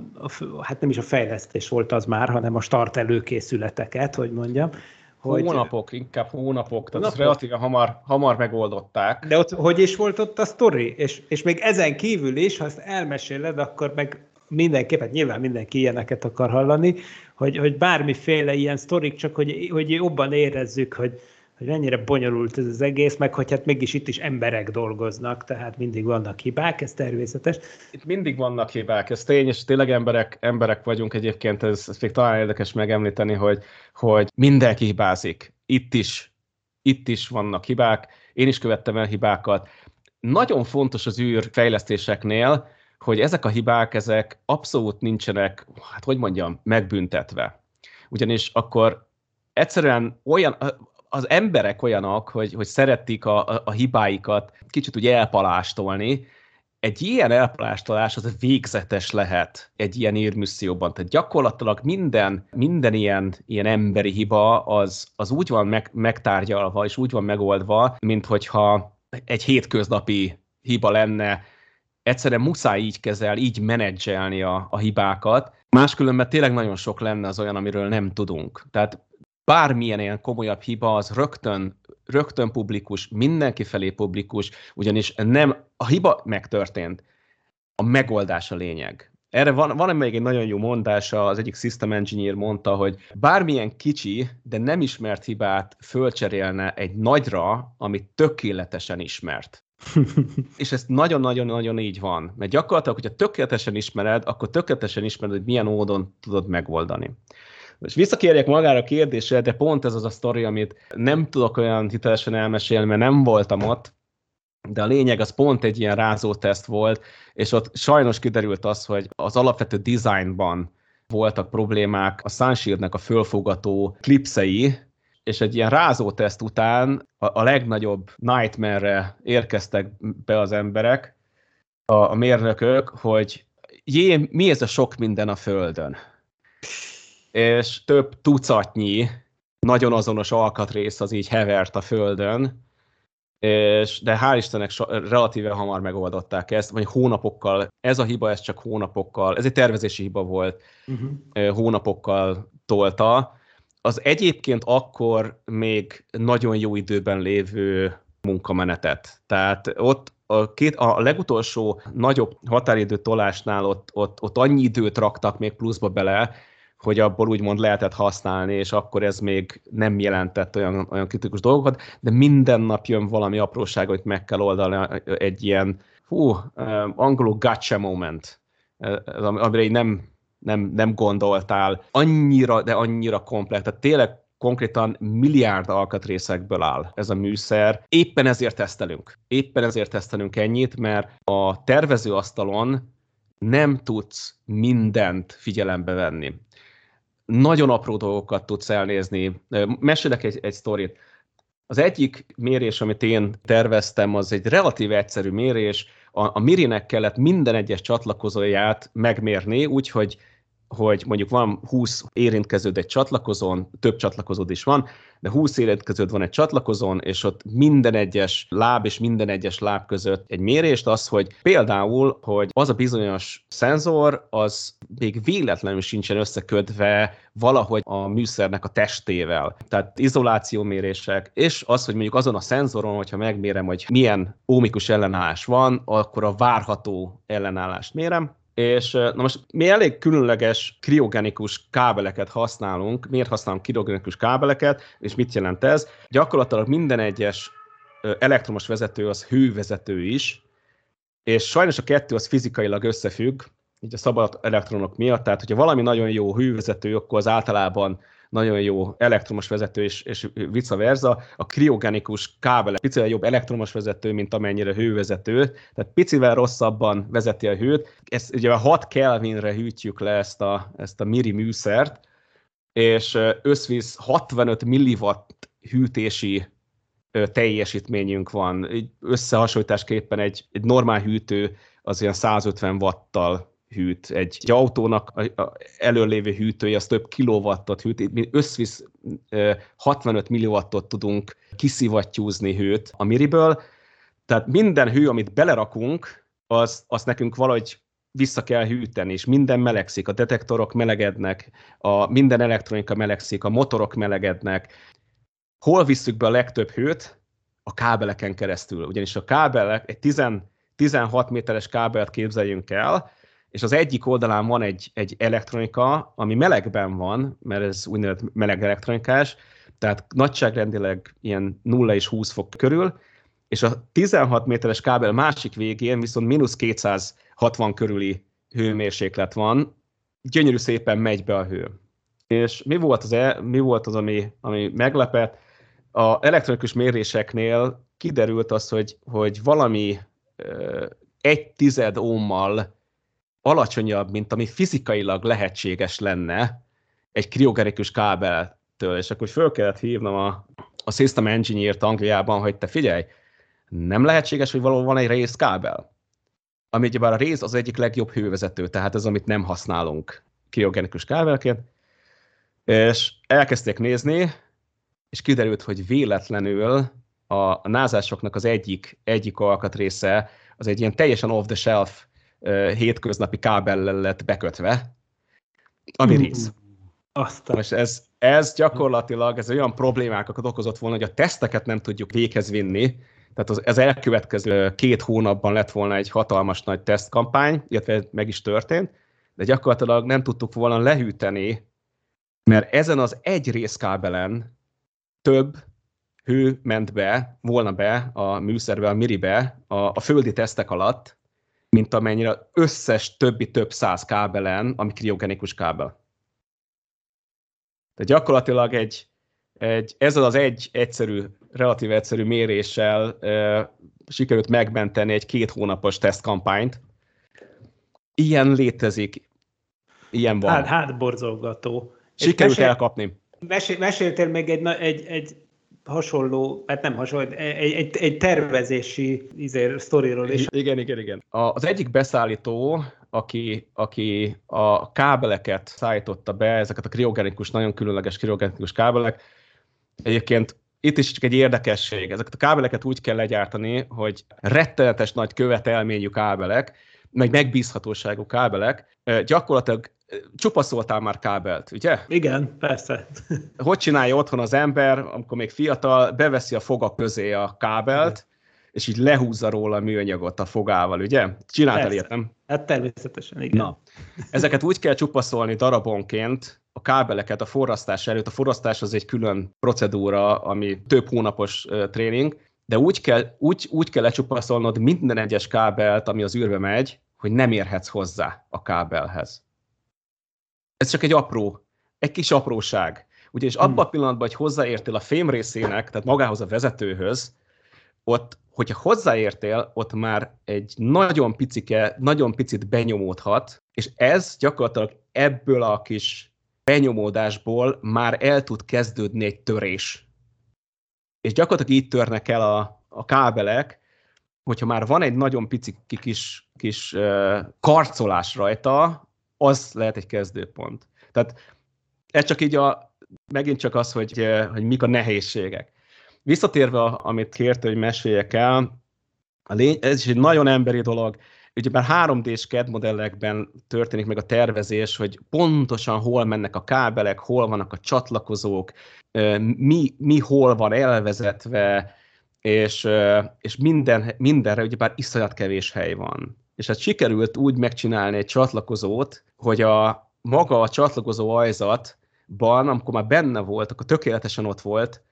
hát nem is a fejlesztés volt az már, hanem a start előkészületeket, hogy mondjam. Hogy hónapok, inkább hónapok, tehát ezt relatíve hamar, hamar megoldották. De ott hogy is volt ott a sztori? És, és még ezen kívül is, ha ezt elmeséled, akkor meg mindenképpen, nyilván mindenki ilyeneket akar hallani, hogy, hogy bármiféle ilyen sztorik, csak hogy, hogy jobban érezzük, hogy, hogy mennyire bonyolult ez az egész, meg hogy hát mégis itt is emberek dolgoznak, tehát mindig vannak hibák, ez természetes. Itt mindig vannak hibák, ez tény, és tényleg emberek, emberek vagyunk egyébként, ez, ez még talán érdekes megemlíteni, hogy, hogy mindenki hibázik, itt is, itt is vannak hibák, én is követtem el hibákat. Nagyon fontos az űrfejlesztéseknél, hogy ezek a hibák, ezek abszolút nincsenek, hát hogy mondjam, megbüntetve. Ugyanis akkor egyszerűen olyan... Az emberek olyanok, hogy, hogy szeretik a, a hibáikat kicsit úgy elpalástolni, Egy ilyen elpalástolás az végzetes lehet egy ilyen űrmisszióban. Tehát gyakorlatilag minden, minden ilyen, ilyen emberi hiba az, az úgy van meg, megtárgyalva, és úgy van megoldva, mint hogyha egy hétköznapi hiba lenne. Egyszerűen muszáj így kezel, így menedzselni a, a hibákat. Máskülönben tényleg nagyon sok lenne az olyan, amiről nem tudunk. Tehát bármilyen ilyen komolyabb hiba, az rögtön, rögtön publikus, mindenki felé publikus, ugyanis nem, a hiba megtörtént, a megoldás a lényeg. Erre van, van még egy nagyon jó mondása, az egyik system engineer mondta, hogy bármilyen kicsi, de nem ismert hibát fölcserélne egy nagyra, amit tökéletesen ismert. És ez nagyon-nagyon-nagyon így van. Mert gyakorlatilag, hogyha tökéletesen ismered, akkor tökéletesen ismered, hogy milyen módon tudod megoldani. És visszakérjek magára a kérdésre, de pont ez az a sztori, amit nem tudok olyan hitelesen elmesélni, mert nem voltam ott, de a lényeg az pont egy ilyen rázóteszt volt, és ott sajnos kiderült az, hogy az alapvető designban voltak problémák, a Sunshieldnek a fölfogató klipszei, és egy ilyen rázóteszt után a, a legnagyobb nightmare-re érkeztek be az emberek, a, a mérnökök, hogy jé, mi ez a sok minden a Földön? És több tucatnyi nagyon azonos alkatrész az így hevert a Földön, és de hál' Istennek so, relatíve hamar megoldották ezt, vagy hónapokkal, ez a hiba, ez csak hónapokkal, ez egy tervezési hiba volt, uh-huh. hónapokkal tolta. Az egyébként akkor még nagyon jó időben lévő munkamenetet. Tehát ott a, két, a legutolsó nagyobb határidő tolásnál ott, ott, ott annyi időt raktak még pluszba bele, hogy abból úgymond lehetett használni, és akkor ez még nem jelentett olyan, olyan kritikus dolgokat, de minden nap jön valami apróság, hogy meg kell oldani egy ilyen, hú, angolul gotcha moment, amire így nem, nem, nem gondoltál. Annyira, de annyira komplex, tehát tényleg konkrétan milliárd alkatrészekből áll ez a műszer. Éppen ezért tesztelünk. Éppen ezért tesztelünk ennyit, mert a tervezőasztalon nem tudsz mindent figyelembe venni. Nagyon apró dolgokat tudsz elnézni. Mesélek egy, egy sztorit. Az egyik mérés, amit én terveztem, az egy relatív egyszerű mérés. A, a Mirinek kellett minden egyes csatlakozóját megmérni, úgyhogy hogy mondjuk van húsz érintkeződ egy csatlakozón, több csatlakozód is van, de húsz érintkeződ van egy csatlakozón, és ott minden egyes láb és minden egyes láb között egy mérést, az, hogy például, hogy az a bizonyos szenzor, az még véletlenül sincsen összekötve valahogy a műszernek a testével. Tehát izolációmérések, és az, hogy mondjuk azon a szenzoron, hogyha megmérem, hogy milyen ohmikus ellenállás van, akkor a várható ellenállást mérem. És na most mi elég különleges kriogenikus kábeleket használunk. Miért használunk kriogenikus kábeleket, és mit jelent ez? Gyakorlatilag minden egyes elektromos vezető az hővezető is, és sajnos a kettő az fizikailag összefügg, így a szabad elektronok miatt, tehát hogyha valami nagyon jó hővezető, akkor az általában nagyon jó elektromos vezető, és, és vice versa. A kriogenikus kábel picivel jobb elektromos vezető, mint amennyire hővezető, tehát picivel rosszabban vezeti a hőt. Ezt ugye a hat Kelvinre hűtjük le ezt a, ezt a miri műszert, és összvisz hatvanöt milliwatt hűtési teljesítményünk van. Összehasonlításképpen egy, egy normál hűtő az ilyen százötven wattal hűt. Egy, egy autónak előlévő hűtője az több kilowattot hűt, mi összvisz hatvanöt milliwattot tudunk kiszivattyúzni hőt a miriből, tehát minden hő, amit belerakunk, az, az nekünk valahogy vissza kell hűteni, és minden melegszik, a detektorok melegednek, a, minden elektronika melegszik, a motorok melegednek. Hol visszük be a legtöbb hőt? A kábeleken keresztül, ugyanis a kábelek, egy tíz, tizenhat méteres kábelt képzeljünk el, és az egyik oldalán van egy, egy elektronika, ami melegben van, mert ez úgynevezett meleg elektronikás, tehát nagyságrendileg ilyen nulla és húsz fok körül, és a tizenhat méteres kábel másik végén viszont mínusz kétszázhatvan körüli hőmérséklet van, gyönyörű szépen megy be a hő. És mi volt az, e, mi volt az ami, ami meglepett? A elektronikus méréseknél kiderült az, hogy, hogy valami ö, egy tized ohmmal alacsonyabb, mint ami fizikailag lehetséges lenne egy kriogenikus kábeltől. És akkor föl kellett hívnom a, a System Engineer-t Angliában, hogy te figyelj, nem lehetséges, hogy valóban van egy rész kábel, ami ugye a réz az egyik legjobb hővezető, tehát ez, amit nem használunk kriogenikus kábelként, és elkezdték nézni, és kiderült, hogy véletlenül a názásoknak az egyik, egyik alkatrésze az egy ilyen teljesen off-the-shelf hétköznapi kábellel lett bekötve, ami réz. Aztán. Most ez, ez gyakorlatilag ez olyan problémákat okozott volna, hogy a teszteket nem tudjuk véghez vinni, tehát az, az elkövetkező két hónapban lett volna egy hatalmas nagy tesztkampány, illetve meg is történt, de gyakorlatilag nem tudtuk volna lehűteni, mert ezen az egy részkábelen több hő ment be, volna be a műszerbe, a miribe a, a földi tesztek alatt, mint amennyire az összes többi több száz kábelen, ami kriogenikus kábel. Tehát gyakorlatilag egy, egy, ezzel az egy egyszerű, relatív egyszerű méréssel e, sikerült megmenteni egy két hónapos tesztkampányt. Ilyen létezik, ilyen van. Hát, hát borzolgató. Sikerült mesél, elkapni. Mesél, meséltél még egy, egy, egy hasonló, hát nem hasonló, egy, egy, egy tervezési izé, sztoriról is. Igen, igen, igen. Az egyik beszállító, Aki, aki a kábeleket szállította be, ezeket a kriogenikus, nagyon különleges kriogenikus kábelek. Egyébként itt is csak egy érdekesség. Ezeket a kábeleket úgy kell legyártani, hogy rettenetes nagy követelményű kábelek, meg megbízhatóságú kábelek. Gyakorlatilag csupaszoltál már kábelt, ugye? Igen, persze. Hogy csinálja otthon az ember, amikor még fiatal, beveszi a foga közé a kábelt, és így lehúzza róla a műanyagot a fogával, ugye? Csináltál ilyet, nem? Hát természetesen, igen. Na. Ezeket úgy kell csupaszolni darabonként, a kábeleket a forrasztás előtt. A forrasztás az egy külön procedúra, ami több hónapos uh, tréning, de úgy kell, úgy, úgy kell lecsupaszolnod minden egyes kábelt, ami az űrbe megy, hogy nem érhetsz hozzá a kábelhez. Ez csak egy apró, egy kis apróság. Ugye, és hmm. abban a pillanatban, hogy hozzáértél a fém részének, tehát magához a vezetőhöz, ott, hogyha hozzáértél, ott már egy nagyon picike, nagyon picit benyomódhat, és ez gyakorlatilag ebből a kis benyomódásból már el tud kezdődni egy törés. És gyakorlatilag így törnek el a, a kábelek, hogyha már van egy nagyon pici kis, kis uh, karcolás rajta, az lehet egy kezdőpont. Tehát ez csak így a, megint csak az, hogy, hogy mik a nehézségek. Visszatérve, amit kérte, hogy meséljek el, a lény- ez is egy nagyon emberi dolog. Ugye már három dés cé á dé modellekben történik meg a tervezés, hogy pontosan hol mennek a kábelek, hol vannak a csatlakozók, mi, mi hol van elvezetve, és, és minden, mindenre ugye már iszonyat kevés hely van. És hát sikerült úgy megcsinálni egy csatlakozót, hogy a maga a csatlakozó ajzatban, amikor már benne volt, akkor tökéletesen ott volt,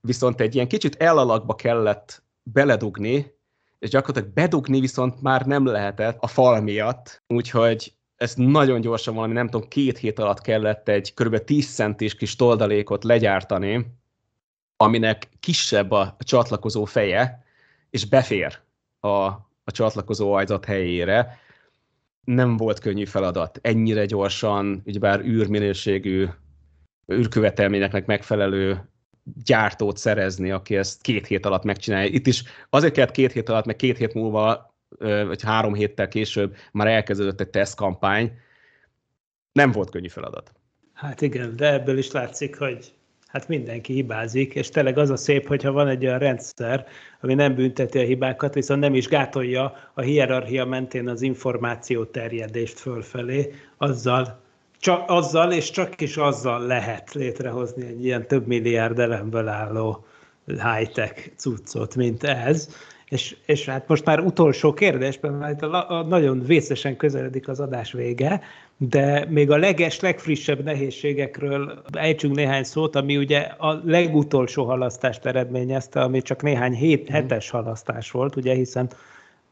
viszont egy ilyen kicsit elalakba kellett beledugni, és gyakorlatilag bedugni viszont már nem lehetett a fal miatt, úgyhogy ez nagyon gyorsan valami, nem tudom, két hét alatt kellett egy kb. tíz centis kis toldalékot legyártani, aminek kisebb a csatlakozó feje, és befér a, a csatlakozó ajzat helyére. Nem volt könnyű feladat. Ennyire gyorsan, ugyebár űrminőségű, űrkövetelményeknek megfelelő gyártót szerezni, aki ezt két hét alatt megcsinálja. Itt is azért kellett két hét alatt, meg két hét múlva, vagy három héttel később már elkezdődött egy tesztkampány. Nem volt könnyű feladat. Hát igen, de ebből is látszik, hogy hát mindenki hibázik, és tényleg az a szép, hogyha van egy olyan rendszer, ami nem bünteti a hibákat, viszont nem is gátolja a hierarchia mentén az információ terjedést fölfelé, azzal, Csak azzal és csak is azzal lehet létrehozni egy ilyen több milliárd elemből álló high-tech cuccot, mint ez. És, és hát most már utolsó kérdésben, mert a, a nagyon vészesen közeledik az adás vége, de még a leges, legfrissebb nehézségekről ejtsünk néhány szót, ami ugye a legutolsó halasztást eredményezte, ami csak néhány hét, hetes halasztás volt, ugye, hiszen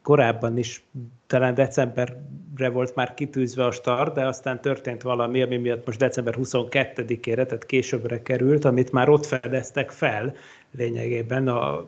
korábban is talán decemberre volt már kitűzve a start, de aztán történt valami, ami miatt most december huszonkettedikére, tehát későbbre került, amit már ott fedeztek fel lényegében a, a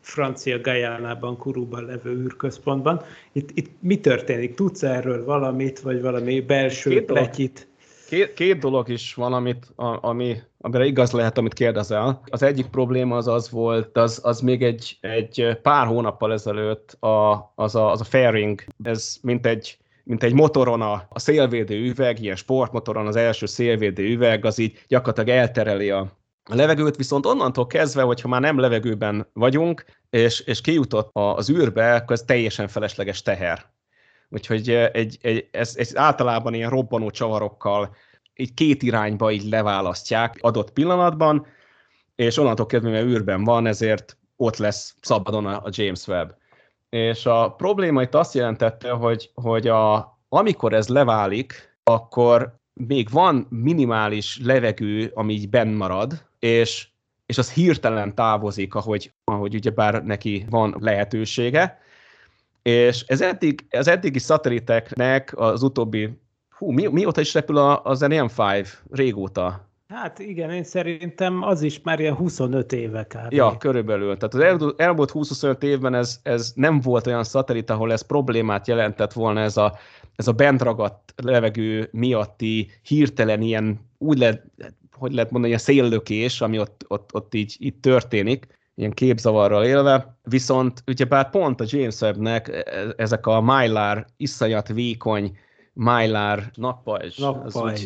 francia Guyanában, Kourou-ban levő űrközpontban. Itt, itt mi történik? Tudsz erről valamit, vagy valami belső pletyit? Két, két dolog is van, amit, ami, amire igaz lehet, amit kérdezel. Az egyik probléma az az volt, az, az még egy, egy pár hónappal ezelőtt a, az, a, az a fairing, ez mint egy, mint egy motoron a, a szélvédő üveg, ilyen sportmotoron az első szélvédő üveg, az így gyakorlatilag eltereli a, a levegőt, viszont onnantól kezdve, hogyha már nem levegőben vagyunk, és, és kijutott az űrbe, akkor ez teljesen felesleges teher. Úgyhogy egy, egy, ez, ez általában ilyen robbanó csavarokkal így két irányba így leválasztják adott pillanatban, és onnantól kezdve, mivel űrben van, ezért ott lesz szabadon a James Webb. És a probléma itt azt jelentette, hogy, hogy a, amikor ez leválik, akkor még van minimális levegő, ami így benn marad, és, és az hirtelen távozik, ahogy, ahogy ugyebár neki van lehetősége. És ez eddig, az eddigi szateliteknek az utóbbi, hú, mi, mióta is repül az en em öt? Régóta. Hát igen, én szerintem az is már ilyen huszonöt éve kb. Ja, körülbelül. Tehát az el, elmúlt húsz-huszonöt évben ez, ez nem volt olyan szatelit, ahol ez problémát jelentett volna, ez a, ez a bent ragadt levegő miatti hirtelen ilyen, úgy lehet, hogy lehet mondani, ilyen széllökés, ami ott, ott, ott így, így történik, ilyen képzavarral élve, viszont ugyebár pont a James Webbnek ezek a Mylar, iszonyat vékony Mylar nappajzs,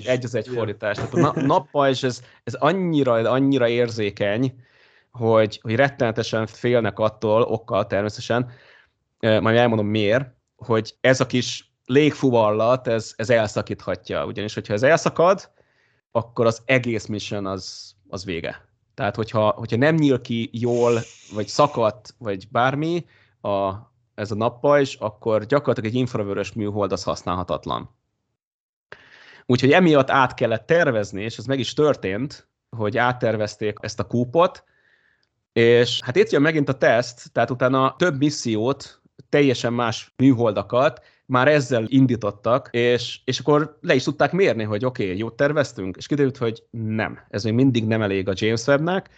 egy az egy fordítás, tehát a na, nappajzs, ez, ez annyira, annyira érzékeny, hogy, hogy rettenetesen félnek attól, okkal természetesen, majd elmondom miért, hogy ez a kis légfuvallat, ez, ez elszakíthatja, ugyanis hogyha ez elszakad, akkor az egész mission az, az vége. Tehát, hogyha, hogyha nem nyíl ki jól, vagy szakadt, vagy bármi a, ez a nappajzs, akkor gyakorlatilag egy infravörös műhold az használhatatlan. Úgyhogy emiatt át kellett tervezni, és ez meg is történt, hogy áttervezték ezt a kúpot, és hát itt jön megint a teszt, tehát utána több missziót, teljesen más műholdakat már ezzel indítottak, és, és akkor le is tudták mérni, hogy oké, okay, jót terveztünk, és kiderült, hogy nem. Ez még mindig nem elég a James Webbnek,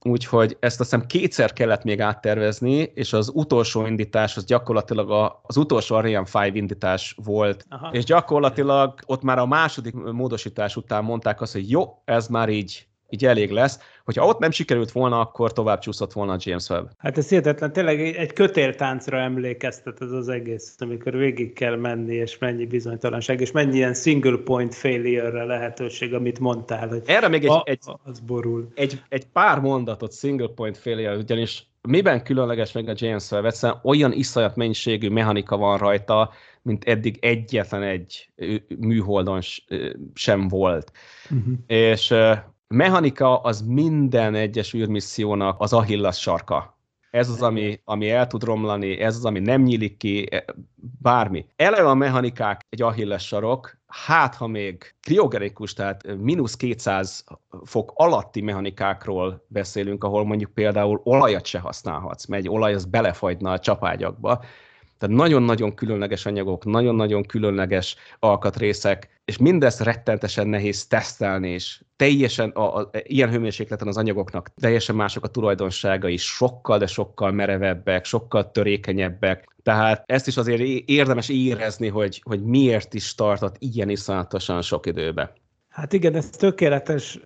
úgyhogy ezt azt hiszem kétszer kellett még áttervezni, és az utolsó indítás, az gyakorlatilag a, az utolsó Ariane öt indítás volt, aha, és gyakorlatilag ott már a második módosítás után mondták azt, hogy jó, ez már így, így elég lesz, hogyha ott nem sikerült volna, akkor tovább csúszott volna a James Webb. Hát ez hihetetlen, tényleg egy kötéltáncra emlékeztet ez az egész, amikor végig kell menni, és mennyi bizonytalanság, és mennyi ilyen single point failure-re lehetőség, amit mondtál. Hogy erre még egy, a, egy, az borul. Egy, egy pár mondatot single point failure, ugyanis miben különleges meg a James Webb? Egyszerűen olyan iszonyat mennyiségű mechanika van rajta, mint eddig egyetlen egy műholdon sem volt. Uh-huh. És mechanika az minden egyes űrmissziónak az Achilles sarka. Ez az, ami, ami el tud romlani, ez az, ami nem nyílik ki, bármi. Eleve a mechanikák egy Achilles sarok, hát ha még kriogenikus, tehát mínusz kétszáz fok alatti mechanikákról beszélünk, ahol mondjuk például olajat se használhatsz, mert egy olaj az belefagyna a csapágyakba. Tehát nagyon-nagyon különleges anyagok, nagyon-nagyon különleges alkatrészek, és mindezt rettentesen nehéz tesztelni, és teljesen a, a, ilyen hőmérsékleten az anyagoknak teljesen mások a tulajdonságai, sokkal, de sokkal merevebbek, sokkal törékenyebbek. Tehát ezt is azért érdemes érezni, hogy, hogy miért is tartott ilyen iszonyatosan sok időbe. Hát igen, ez tökéletes,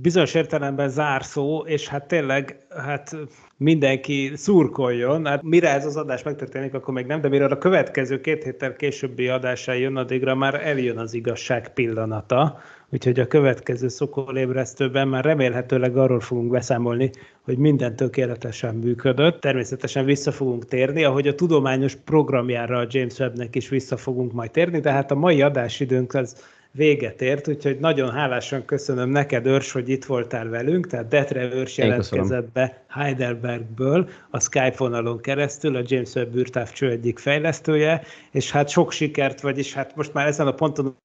bizonyos értelemben zárszó, és hát tényleg hát mindenki szurkoljon. Hát mire ez az adás megtörténik, akkor még nem, de mire a következő két héttel későbbi adásra jön, addigra már eljön az igazság pillanata. Úgyhogy a következő Szokol Ébresztőben már remélhetőleg arról fogunk beszámolni, hogy minden tökéletesen működött. Természetesen vissza fogunk térni, ahogy a tudományos programjára a James Webbnek is vissza fogunk majd térni, de hát a mai adásidőnk az véget ért, úgyhogy nagyon hálásan köszönöm neked, Örs, hogy itt voltál velünk, tehát Detre Örs jelentkezett be Heidelbergből, a Skype vonalon keresztül, a James Webb űrtávcső egyik fejlesztője, és hát sok sikert, vagyis hát most már ezen a ponton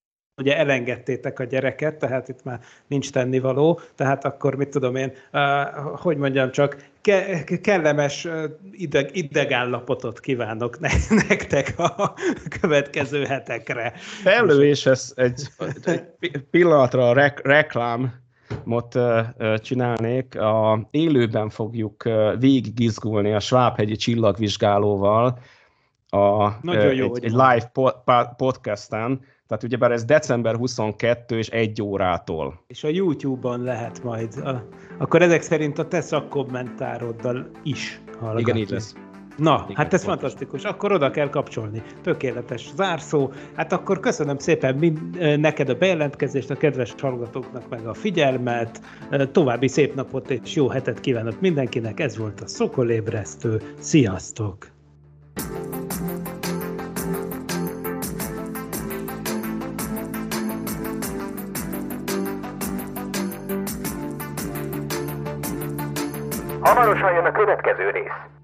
ugye elengedtétek a gyereket, tehát itt már nincs tennivaló, tehát akkor mit tudom én, uh, hogy mondjam csak, ke- kellemes ideg- idegállapotot kívánok ne- nektek a következő hetekre. Felülés, egy, egy pillanatra rek- reklámot uh, csinálnék, a, élőben fogjuk uh, végig izgulni a Svábhegyi csillagvizsgálóval a, uh, egy, egy live po- podcasten, Tehát ugyebár ez december huszonkettő és egy órától. És a YouTube-on lehet majd. A, akkor ezek szerint a te szakkommentároddal is hallgatni. Igen, így lesz. Na, igen, hát ez fontos. Fantasztikus, akkor oda kell kapcsolni. Tökéletes zárszó. Hát akkor köszönöm szépen mind, neked a bejelentkezést, a kedves hallgatóknak meg a figyelmet. További szép napot és jó hetet kívánok mindenkinek. Ez volt a Szokol Ébresztő. Sziasztok! Hamarosan jön a következő rész.